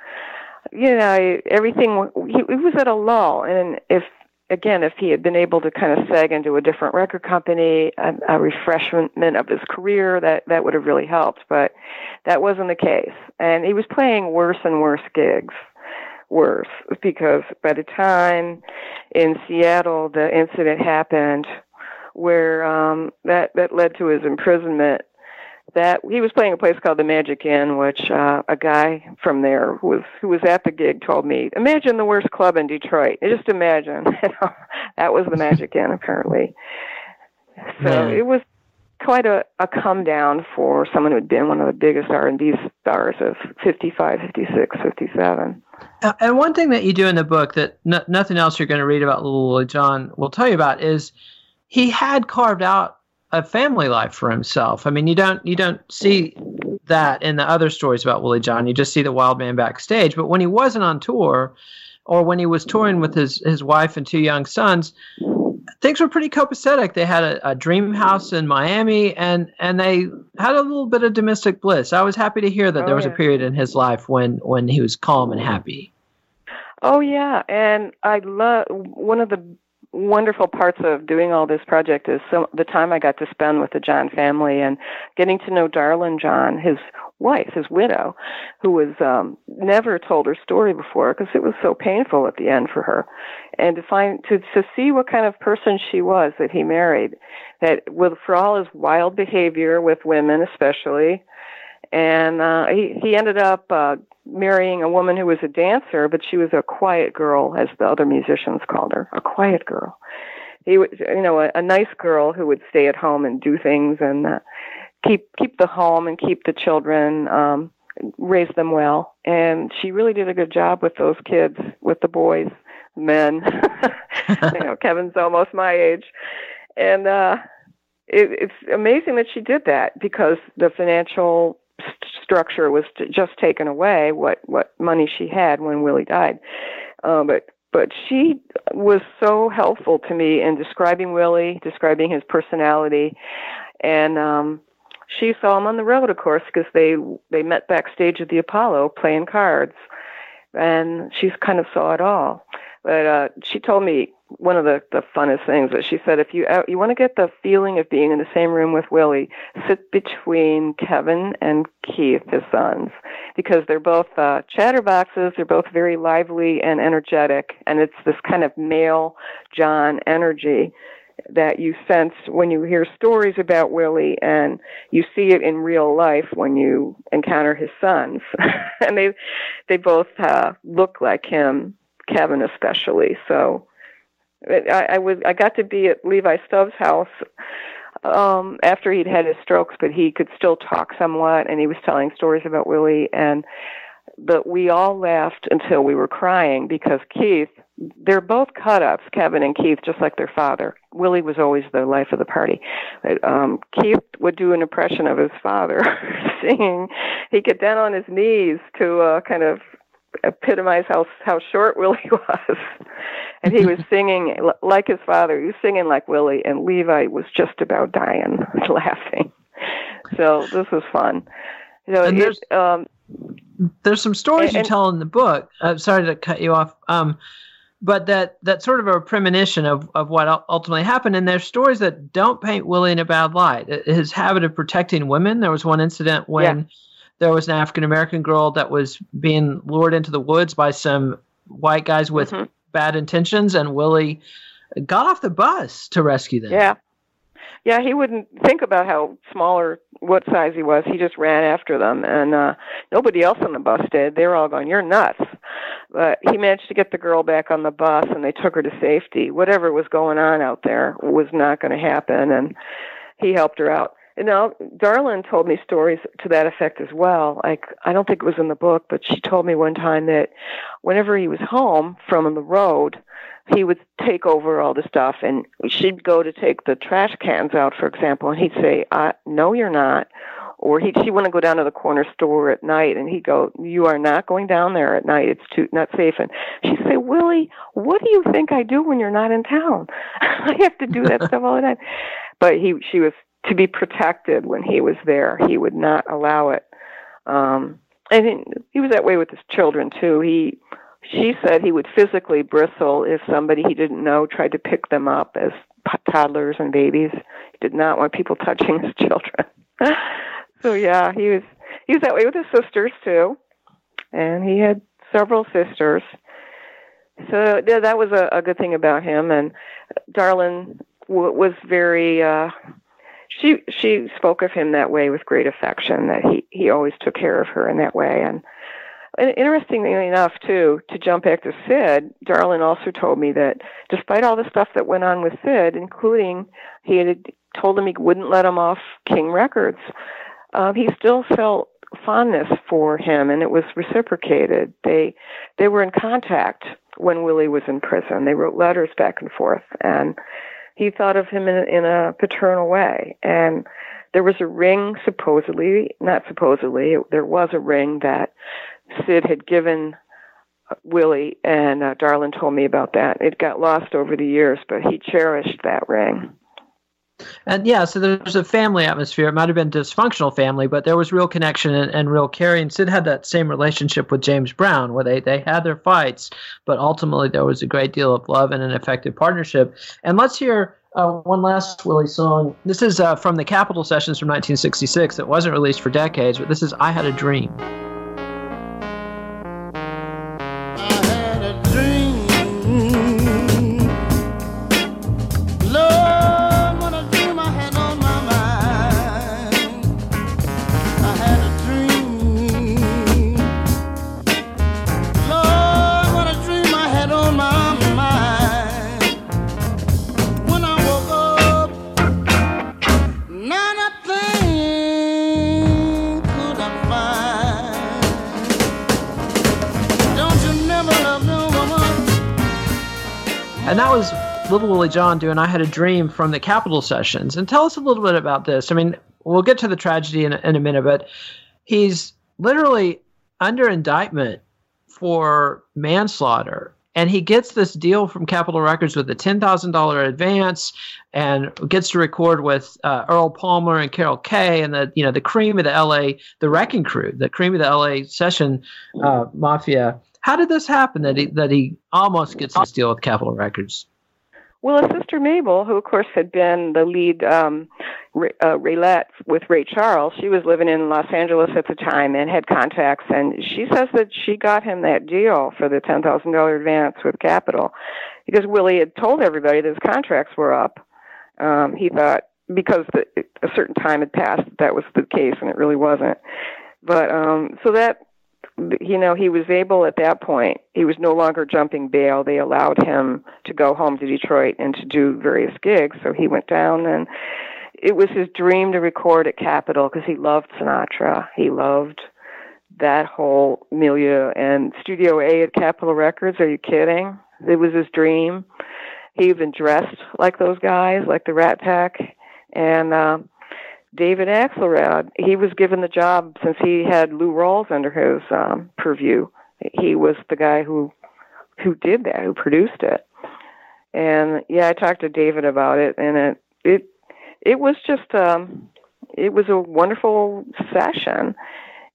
you know, everything, he, he was at a lull, and if Again, if he had been able to kind of seg into a different record company, a, a refreshment of his career, that, that would have really helped. But that wasn't the case. And he was playing worse and worse gigs, worse, because by the time in Seattle the incident happened where um, that, that led to his imprisonment, that he was playing a place called the Magic Inn, which uh, a guy from there who was who was at the gig told me, imagine the worst club in Detroit. Just imagine. That was the Magic Inn, apparently. So Man. It was quite a, a come down for someone who had been one of the biggest R and B stars of fifty-five, fifty-six, fifty-seven. Uh, and one thing that you do in the book that no, nothing else you're going to read about Little Willie John will tell you about is he had carved out a family life for himself. I mean, you don't you don't see that in the other stories about Willie John. You just see the wild man backstage. But when he wasn't on tour, or when he was touring with his, his wife and two young sons, things were pretty copacetic. They had a, a dream house in Miami, and and they had a little bit of domestic bliss. I was happy to hear that oh, there was yeah. a period in his life when when he was calm and happy. Oh yeah, and I love one of the wonderful parts of doing all this project is some, the time I got to spend with the John family and getting to know Darlene John, his wife, his widow, who was um, never told her story before because it was so painful at the end for her, and to find to to see what kind of person she was that he married, that with for all his wild behavior with women especially, and uh, he he ended up uh, marrying a woman who was a dancer, but she was a quiet girl, as the other musicians called her, a quiet girl. He was, you know, a, a nice girl who would stay at home and do things and uh, keep keep the home and keep the children, um, raise them well. And she really did a good job with those kids, with the boys, men. You know, Kevin's almost my age, and uh, it, it's amazing that she did that because the financial structure was just taken away, what, what money she had when Willie died. Uh, but but she was so helpful to me in describing Willie, describing his personality. And um, she saw him on the road, of course, because they, they met backstage at the Apollo playing cards. And she kind of saw it all. But uh, she told me one of the, the funnest things that she said, if you you want to get the feeling of being in the same room with Willie, sit between Kevin and Keith, his sons, because they're both uh, chatterboxes. They're both very lively and energetic, and it's this kind of male John energy that you sense when you hear stories about Willie, and you see it in real life when you encounter his sons. And they they both uh, look like him, Kevin especially. So I, I was I got to be at Levi Stubbs' house um, after he'd had his strokes, but he could still talk somewhat, and he was telling stories about Willie. And but we all laughed until we were crying, because Keith, they're both cut-ups, Kevin and Keith, just like their father. Willie was always the life of the party. Um, Keith would do an impression of his father singing. He'd get down on his knees to uh, kind of epitomize how how short Willie was. And he was singing like his father. He was singing like Willie, and Levi was just about dying laughing. So this was fun. You know, and there's, it, um, there's some stories and, you tell in the book. I'm sorry to cut you off. Um, But that that's sort of a premonition of, of what ultimately happened. And there's stories that don't paint Willie in a bad light. His habit of protecting women. There was one incident when yeah. there was an African-American girl that was being lured into the woods by some white guys with mm-hmm. bad intentions. And Willie got off the bus to rescue them. Yeah. Yeah, he wouldn't think about how small or what size he was. He just ran after them, and uh, nobody else on the bus did. They were all going, "You're nuts." But he managed to get the girl back on the bus, and they took her to safety. Whatever was going on out there was not going to happen, and he helped her out. And now, Darlin told me stories to that effect as well. Like, I don't think it was in the book, but she told me one time that whenever he was home from the road, he would take over all the stuff, and she'd go to take the trash cans out, for example, and he'd say, uh, "No, you're not." Or he'd, she'd want to go down to the corner store at night, and he'd go, "You are not going down there at night. It's too not safe." And she'd say, "Willie, what do you think I do when you're not in town? I have to do that stuff all the time." But he, she was to be protected when he was there. He would not allow it. Um, and he, he was that way with his children, too. He... She said he would physically bristle if somebody he didn't know tried to pick them up as toddlers and babies. He did not want people touching his children. So, yeah, he was he was that way with his sisters, too. And he had several sisters. So yeah, that was a, a good thing about him. And Darlin w- was very... Uh, she she spoke of him that way with great affection, that he, he always took care of her in that way. And And interestingly enough, too, to jump back to Sid, Darlin also told me that despite all the stuff that went on with Sid, including he had told him he wouldn't let him off King Records, uh, he still felt fondness for him, and it was reciprocated. They they were in contact when Willie was in prison. They wrote letters back and forth, and he thought of him in a, in a paternal way. And there was a ring, supposedly, not supposedly, there was a ring that Sid had given Willie, and uh, Darlin told me about that. It got lost over the years, but he cherished that ring. And yeah, so there's a family atmosphere. It might have been dysfunctional family, but there was real connection and, and real caring. Sid had that same relationship with James Brown, where they, they had their fights, but ultimately there was a great deal of love and an effective partnership. And let's hear uh, one last Willie song. This is uh, from the Capitol Sessions from nineteen sixty-six. It wasn't released for decades, but this is "I Had a Dream." And that was Little Willie John doing "I Had a Dream" from the Capitol Sessions. And tell us a little bit about this. I mean, we'll get to the tragedy in, in a minute, but he's literally under indictment for manslaughter. And he gets this deal from Capitol Records with a ten thousand dollars advance, and gets to record with uh, Earl Palmer and Carol Kay and the you know the cream of the L A, the Wrecking Crew, the cream of the L A session uh, mafia. How did this happen that he that he almost gets this deal with Capitol Records? Well, his sister Mabel, who, of course, had been the lead um, re- uh, relette with Ray Charles, she was living in Los Angeles at the time and had contacts, and she says that she got him that deal for the ten thousand dollars advance with Capitol because Willie had told everybody that his contracts were up. Um, he thought, because the, a certain time had passed, that, that was the case, and it really wasn't. But um, so that, you know, he was able at that point, he was no longer jumping bail. They allowed him to go home to Detroit and to do various gigs. So he went down, and it was his dream to record at Capitol because he loved Sinatra. He loved that whole milieu. And Studio A at Capitol Records, are you kidding? It was his dream. He even dressed like those guys, like the Rat Pack. And uh, David Axelrod, he was given the job since he had Lou Rawls under his um, purview. He was the guy who who did that, who produced it. And yeah, I talked to David about it, and it it it was just um, it was a wonderful session.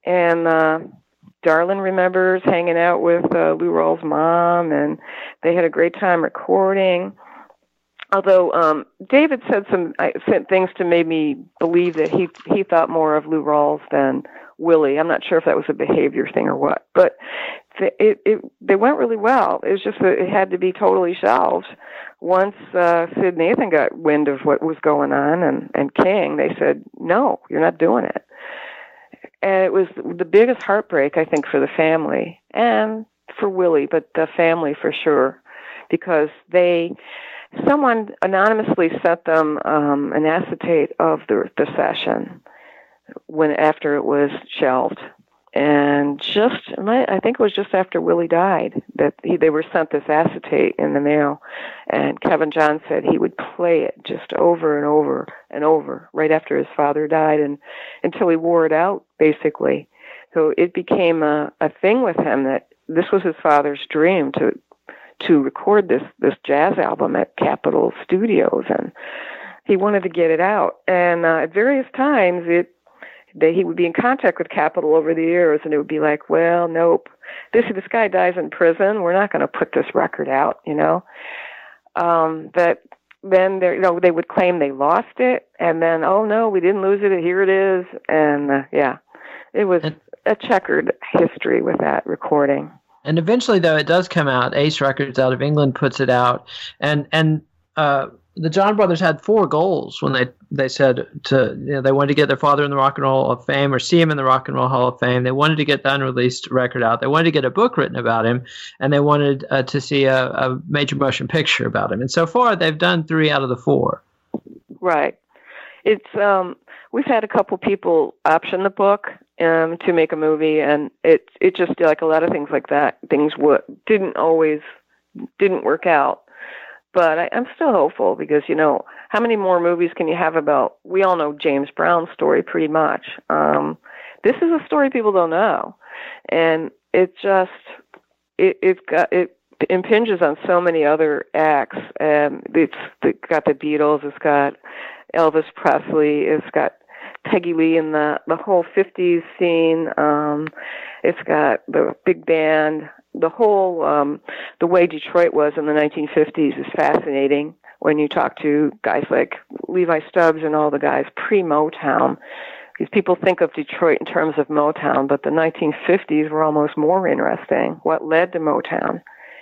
And uh, Darlin remembers hanging out with uh, Lou Rawls' mom, and they had a great time recording. Although um, David said some I, sent things to make me believe that he he thought more of Lou Rawls than Willie. I'm not sure if that was a behavior thing or what, but th- it, it they went really well. It was just that it had to be totally shelved. Once uh, Sid Nathan got wind of what was going on, and, and King, they said, no, you're not doing it. And it was the biggest heartbreak, I think, for the family and for Willie, but the family for sure, because they... Someone anonymously sent them um, an acetate of the, the session when after it was shelved, and just I think it was just after Willie died that he, they were sent this acetate in the mail, and Kevin John said he would play it just over and over and over right after his father died, and until he wore it out, basically. So it became a, a thing with him that this was his father's dream to. to record this, this jazz album at Capitol Studios, and he wanted to get it out. And uh, at various times, it they, he would be in contact with Capitol over the years, and it would be like, well, nope, this this guy dies in prison. We're not going to put this record out, you know. Um, but then you know, they would claim they lost it, and then, oh, no, we didn't lose it. Here it is. And, uh, yeah, it was a checkered history with that recording. And eventually, though, it does come out. Ace Records out of England puts it out. And and uh, the John brothers had four goals when they, they said to you know, they wanted to get their father in the Rock and Roll Hall of Fame or see him in the Rock and Roll Hall of Fame. They wanted to get the unreleased record out. They wanted to get a book written about him. And they wanted uh, to see a, a major motion picture about him. And so far, they've done three out of the four. Right. It's um, we've had a couple people option the book um, to make a movie, and it it just like a lot of things like that. Things w- didn't always didn't work out, but I, I'm still hopeful because you know how many more movies can you have about? We all know James Brown's story pretty much. Um, this is a story people don't know, and it just it it's got it. impinges on so many other acts. Um, it's, it's got the Beatles, it's got Elvis Presley, it's got Peggy Lee and the, the whole fifties scene, um, it's got the big band, the whole, um, the way Detroit was in the nineteen fifties is fascinating when you talk to guys like Levi Stubbs and all the guys pre-Motown. Because people think of Detroit in terms of Motown, but the nineteen fifties were almost more interesting, what led to Motown.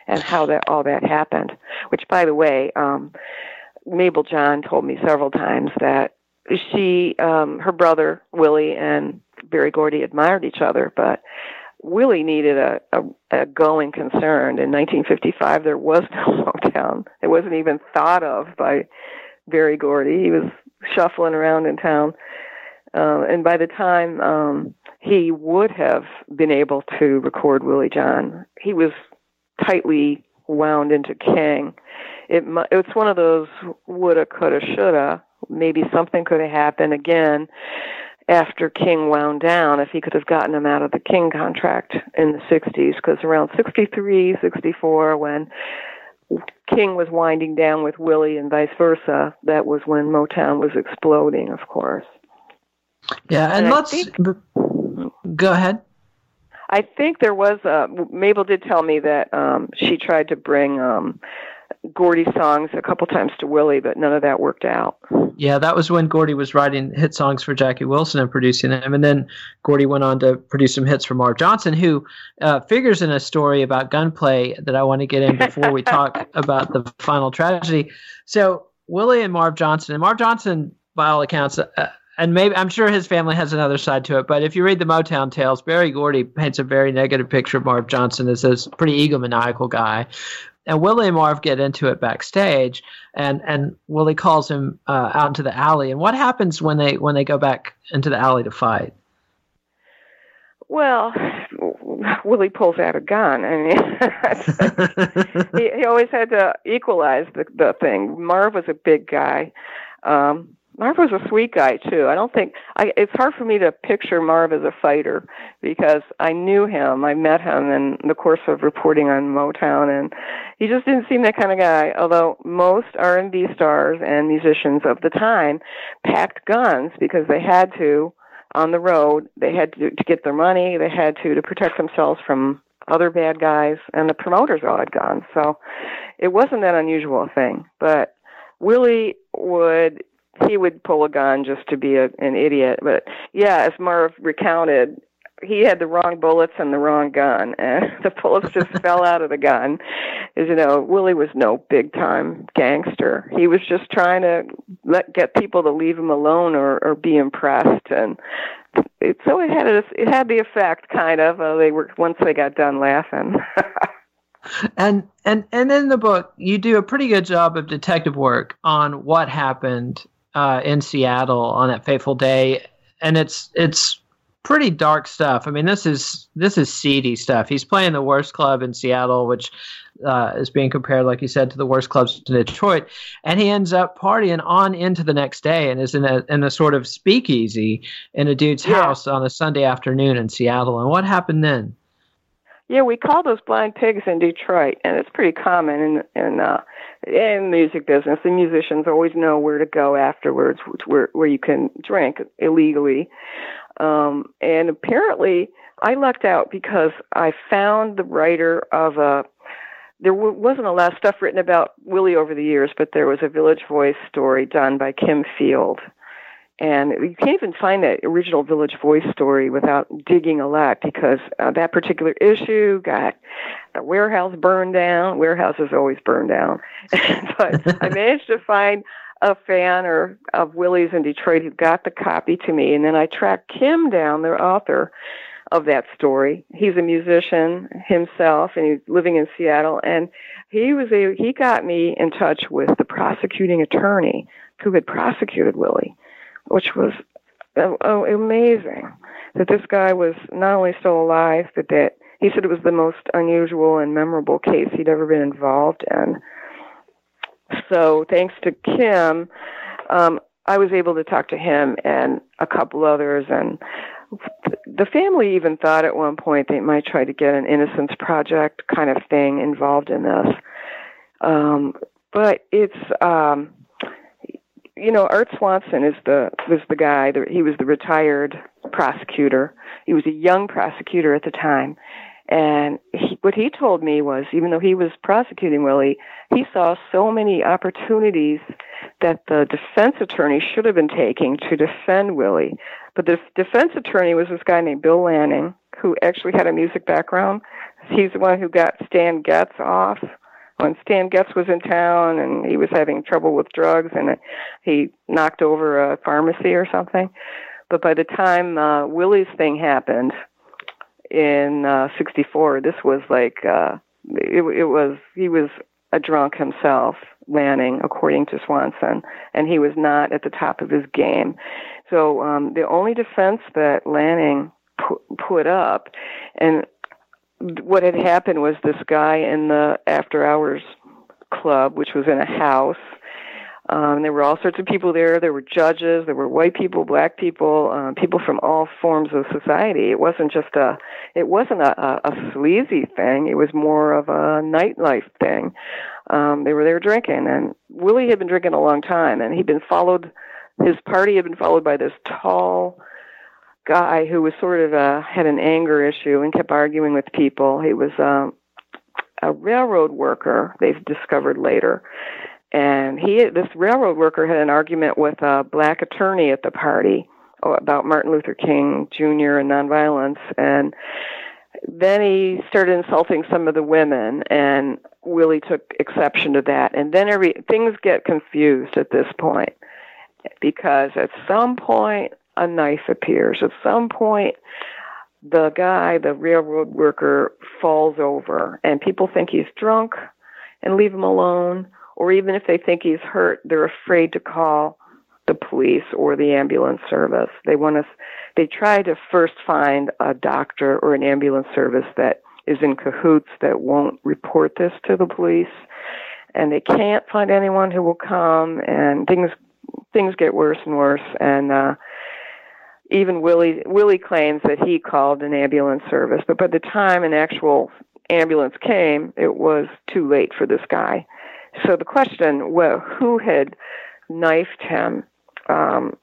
And how that all that happened, which, by the way, um, Mabel John told me several times that she, um, her brother, Willie, and Barry Gordy admired each other, but Willie needed a, a, a going concern. In nineteen fifty-five, there was no Motown. It wasn't even thought of by Barry Gordy. He was shuffling around in town. Uh, and by the time um, he would have been able to record Willie John, he was tightly wound into King. It it's one of those woulda, coulda, shoulda. Maybe something could have happened again after King wound down if he could have gotten him out of the King contract in the sixties, because around sixty-three, sixty-four, when King was winding down with Willie and vice versa, that was when Motown was exploding, of course. Yeah, and, and let's... Think, go ahead. I think there was, a, Mabel did tell me that um, she tried to bring um, Gordy songs a couple times to Willie, but none of that worked out. Yeah, that was when Gordy was writing hit songs for Jackie Wilson and producing them. And then Gordy went on to produce some hits for Marv Johnson, who uh, figures in a story about gunplay that I want to get in before we talk about the final tragedy. So Willie and Marv Johnson, and Marv Johnson, by all accounts, uh, and maybe I'm sure his family has another side to it, but if you read the Motown tales, Barry Gordy paints a very negative picture of Marv Johnson as this pretty egomaniacal guy. And Willie and Marv get into it backstage, and, and Willie calls him uh, out into the alley. And what happens when they when they go back into the alley to fight? Well, Willie pulls out a gun. I mean, he, he always had to equalize the, the thing. Marv was a big guy. Um, Marv was a sweet guy too. I don't think I, it's hard for me to picture Marv as a fighter because I knew him. I met him in the course of reporting on Motown, and he just didn't seem that kind of guy. Although most R and B stars and musicians of the time packed guns because they had to on the road. They had to to get their money. They had to to protect themselves from other bad guys, and the promoters all had guns. So it wasn't that unusual a thing. But Willie would. He would pull a gun just to be a, an idiot. But, yeah, as Marv recounted, he had the wrong bullets and the wrong gun, and the bullets just fell out of the gun. As you know, Willie was no big-time gangster. He was just trying to let get people to leave him alone or, or be impressed. And it, so it had, a, it had the effect, kind of. Uh, they were once they got done laughing. And and and in the book, you do a pretty good job of detective work on what happened Uh, in Seattle on that fateful day, and it's it's pretty dark stuff. I mean, this is this is seedy stuff. He's playing the worst club in Seattle, which uh, is being compared, like you said, to the worst clubs in Detroit. And he ends up partying on into the next day, and is in a in a sort of speakeasy in a dude's yeah. house on a Sunday afternoon in Seattle. And what happened then? Yeah, we call those blind pigs in Detroit, and it's pretty common in in uh, in the music business. The musicians always know where to go afterwards, where where you can drink illegally. Um, and apparently, I lucked out because I found the writer of a. There w- wasn't a lot of stuff written about Willie over the years, but there was a Village Voice story done by Kim Field. And you can't even find that original Village Voice story without digging a lot because uh, that particular issue got the warehouse burned down. Warehouses always burn down. But I managed to find a fan or of Willie's in Detroit who got the copy to me. And then I tracked Kim down, the author of that story. He's a musician himself, and he's living in Seattle. And he was a, he got me in touch with the prosecuting attorney who had prosecuted Willie, which was oh, amazing that this guy was not only still alive, but that he said it was the most unusual and memorable case he'd ever been involved in. So thanks to Kim, um, I was able to talk to him and a couple others. And the family even thought at one point they might try to get an Innocence Project kind of thing involved in this. Um, but it's... Um, You know, Art Swanson is the was the guy. The, he was the retired prosecutor. He was a young prosecutor at the time, and he, what he told me was, even though he was prosecuting Willie, he saw so many opportunities that the defense attorney should have been taking to defend Willie. But the defense attorney was this guy named Bill Lanning, who actually had a music background. He's the one who got Stan Getz off. When Stan Getz was in town and he was having trouble with drugs and he knocked over a pharmacy or something. But by the time uh, Willie's thing happened in uh, sixty-four, this was like, uh, it, it was, he was a drunk himself, Lanning, according to Swanson, and he was not at the top of his game. So um, the only defense that Lanning pu- put up, and what had happened was this guy in the after hours club, which was in a house. Um, there were all sorts of people there. There were judges. There were white people, black people, uh, people from all forms of society. It wasn't just a, it wasn't a, a, a sleazy thing. It was more of a nightlife thing. Um, they were there drinking, and Willie had been drinking a long time, and he'd been followed. His party had been followed by this tall guy who was sort of uh, had an anger issue and kept arguing with people. He was um, a railroad worker, they've discovered later. And he, this railroad worker had an argument with a black attorney at the party about Martin Luther King Junior and nonviolence. And then he started insulting some of the women, and Willie took exception to that. And then every things get confused at this point, because at some point a knife appears. At some point the guy, the railroad worker, falls over, and people think he's drunk and leave him alone. Or even if they think he's hurt, they're afraid to call the police or the ambulance service. They want to, they try to first find a doctor or an ambulance service that is in cahoots that won't report this to the police. And they can't find anyone who will come, and things things get worse and worse. And uh, even Willie Willie claims that he called an ambulance service, but by the time an actual ambulance came, it was too late for this guy. So the question, well, who had knifed him? Um,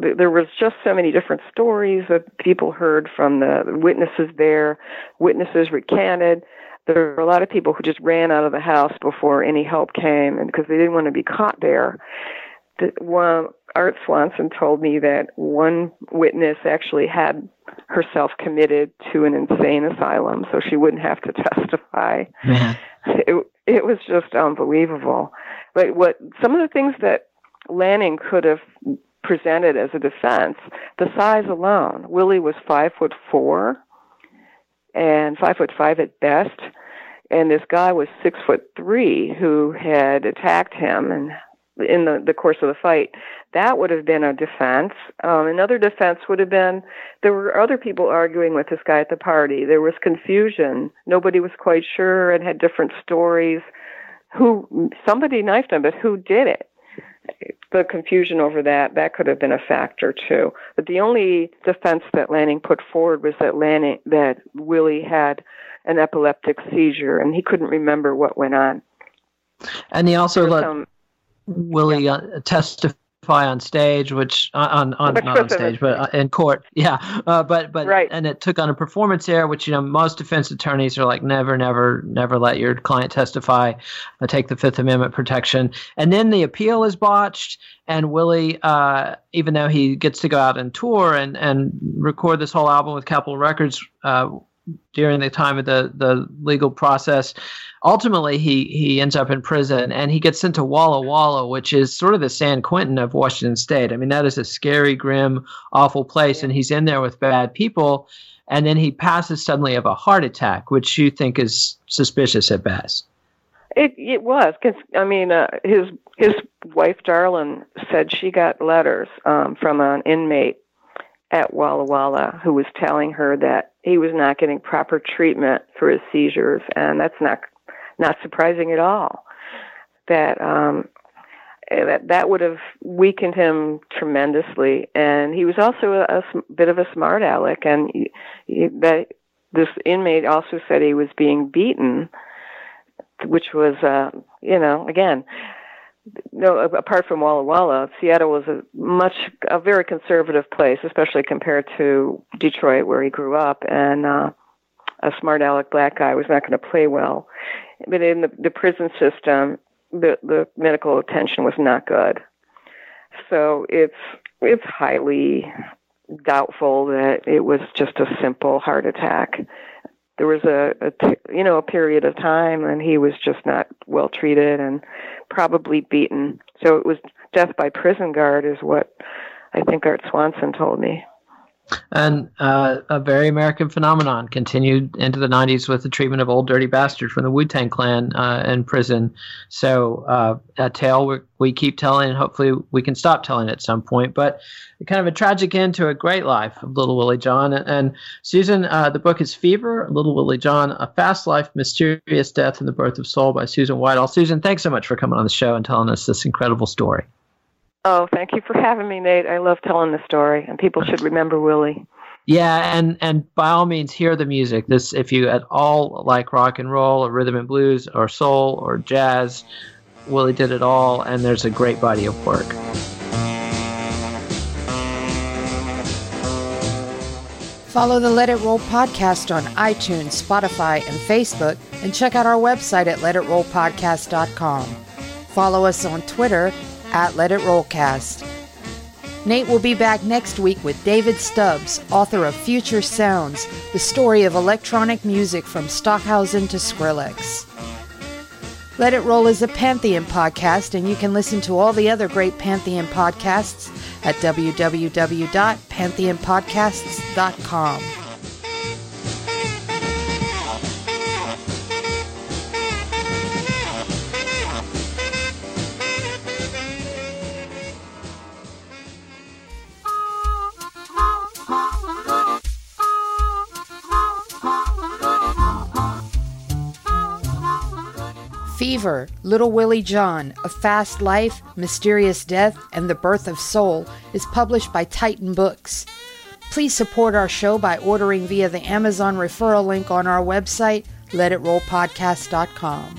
th- there was just so many different stories that people heard from the witnesses there. Witnesses recanted. There were a lot of people who just ran out of the house before any help came, and because they didn't want to be caught there. The, well, Art Swanson told me that one witness actually had herself committed to an insane asylum so she wouldn't have to testify. Yeah. It, it was just unbelievable. But what some of the things that Lanning could have presented as a defense, the size alone. Willie was five foot four and five foot five at best, and this guy was six foot three who had attacked him and in the, the course of the fight. That would have been a defense. Um, another defense would have been there were other people arguing with this guy at the party. There was confusion. Nobody was quite sure and had different stories. Who somebody knifed him, but who did it? The confusion over that, that could have been a factor too. But the only defense that Lanning put forward was that Lanning, that Willie had an epileptic seizure and he couldn't remember what went on. And he also let some, Willie yeah. uh, testify on stage, which on on not on stage, but in court, yeah. Uh, but but right. And it took on a performance error, which you know most defense attorneys are like, never, never, never let your client testify. I take the Fifth Amendment protection, and then the appeal is botched. And Willie, uh, even though he gets to go out and tour and and record this whole album with Capitol Records uh, during the time of the the legal process. Ultimately, he he ends up in prison, and he gets sent to Walla Walla, which is sort of the San Quentin of Washington State. I mean, that is a scary, grim, awful place, yeah. And he's in there with bad people, and then he passes suddenly of a heart attack, which you think is suspicious at best. It it was, because, I mean, uh, his, his wife, Darlene, said she got letters um, from an inmate at Walla Walla who was telling her that he was not getting proper treatment for his seizures, and that's not... Not surprising at all that um, that that would have weakened him tremendously, and he was also a, a bit of a smart aleck. And he, he, that this inmate also said he was being beaten, which was uh, you know again, no apart from Walla Walla, Seattle was a much a very conservative place, especially compared to Detroit where he grew up, and uh, a smart aleck black guy was not going to play well. But in the, the prison system, the, the medical attention was not good. So it's it's highly doubtful that it was just a simple heart attack. There was a, a you know a period of time when he was just not well treated and probably beaten. So it was death by prison guard is what I think Art Swanson told me. And uh, a very American phenomenon continued into the nineties with the treatment of Old Dirty Bastard from the Wu-Tang Clan uh, in prison. So uh, a tale we, we keep telling, and hopefully we can stop telling at some point. But kind of a tragic end to a great life of Little Willie John. And, and Susan, uh, the book is Fever, Little Willie John, A Fast Life, Mysterious Death, and the Birth of Soul by Susan Whitehall. Susan, thanks so much for coming on the show and telling us this incredible story. Oh, thank you for having me, Nate. I love telling the story, and people should remember Willie. Yeah, and, and by all means, hear the music. This, if you at all like rock and roll or rhythm and blues or soul or jazz, Willie did it all, and there's a great body of work. Follow the Let It Roll podcast on iTunes, Spotify, and Facebook, and check out our website at let it roll podcast dot com. Follow us on Twitter at Let It Rollcast. Nate will be back next week with David Stubbs, author of Future Sounds, the story of electronic music from Stockhausen to Skrillex. Let It Roll is a Pantheon podcast, and you can listen to all the other great Pantheon podcasts at w w w dot pantheon podcasts dot com. Fever, Little Willie John, A Fast Life, Mysterious Death, and the Birth of Soul is published by Titan Books. Please support our show by ordering via the Amazon referral link on our website, let it roll podcast dot com.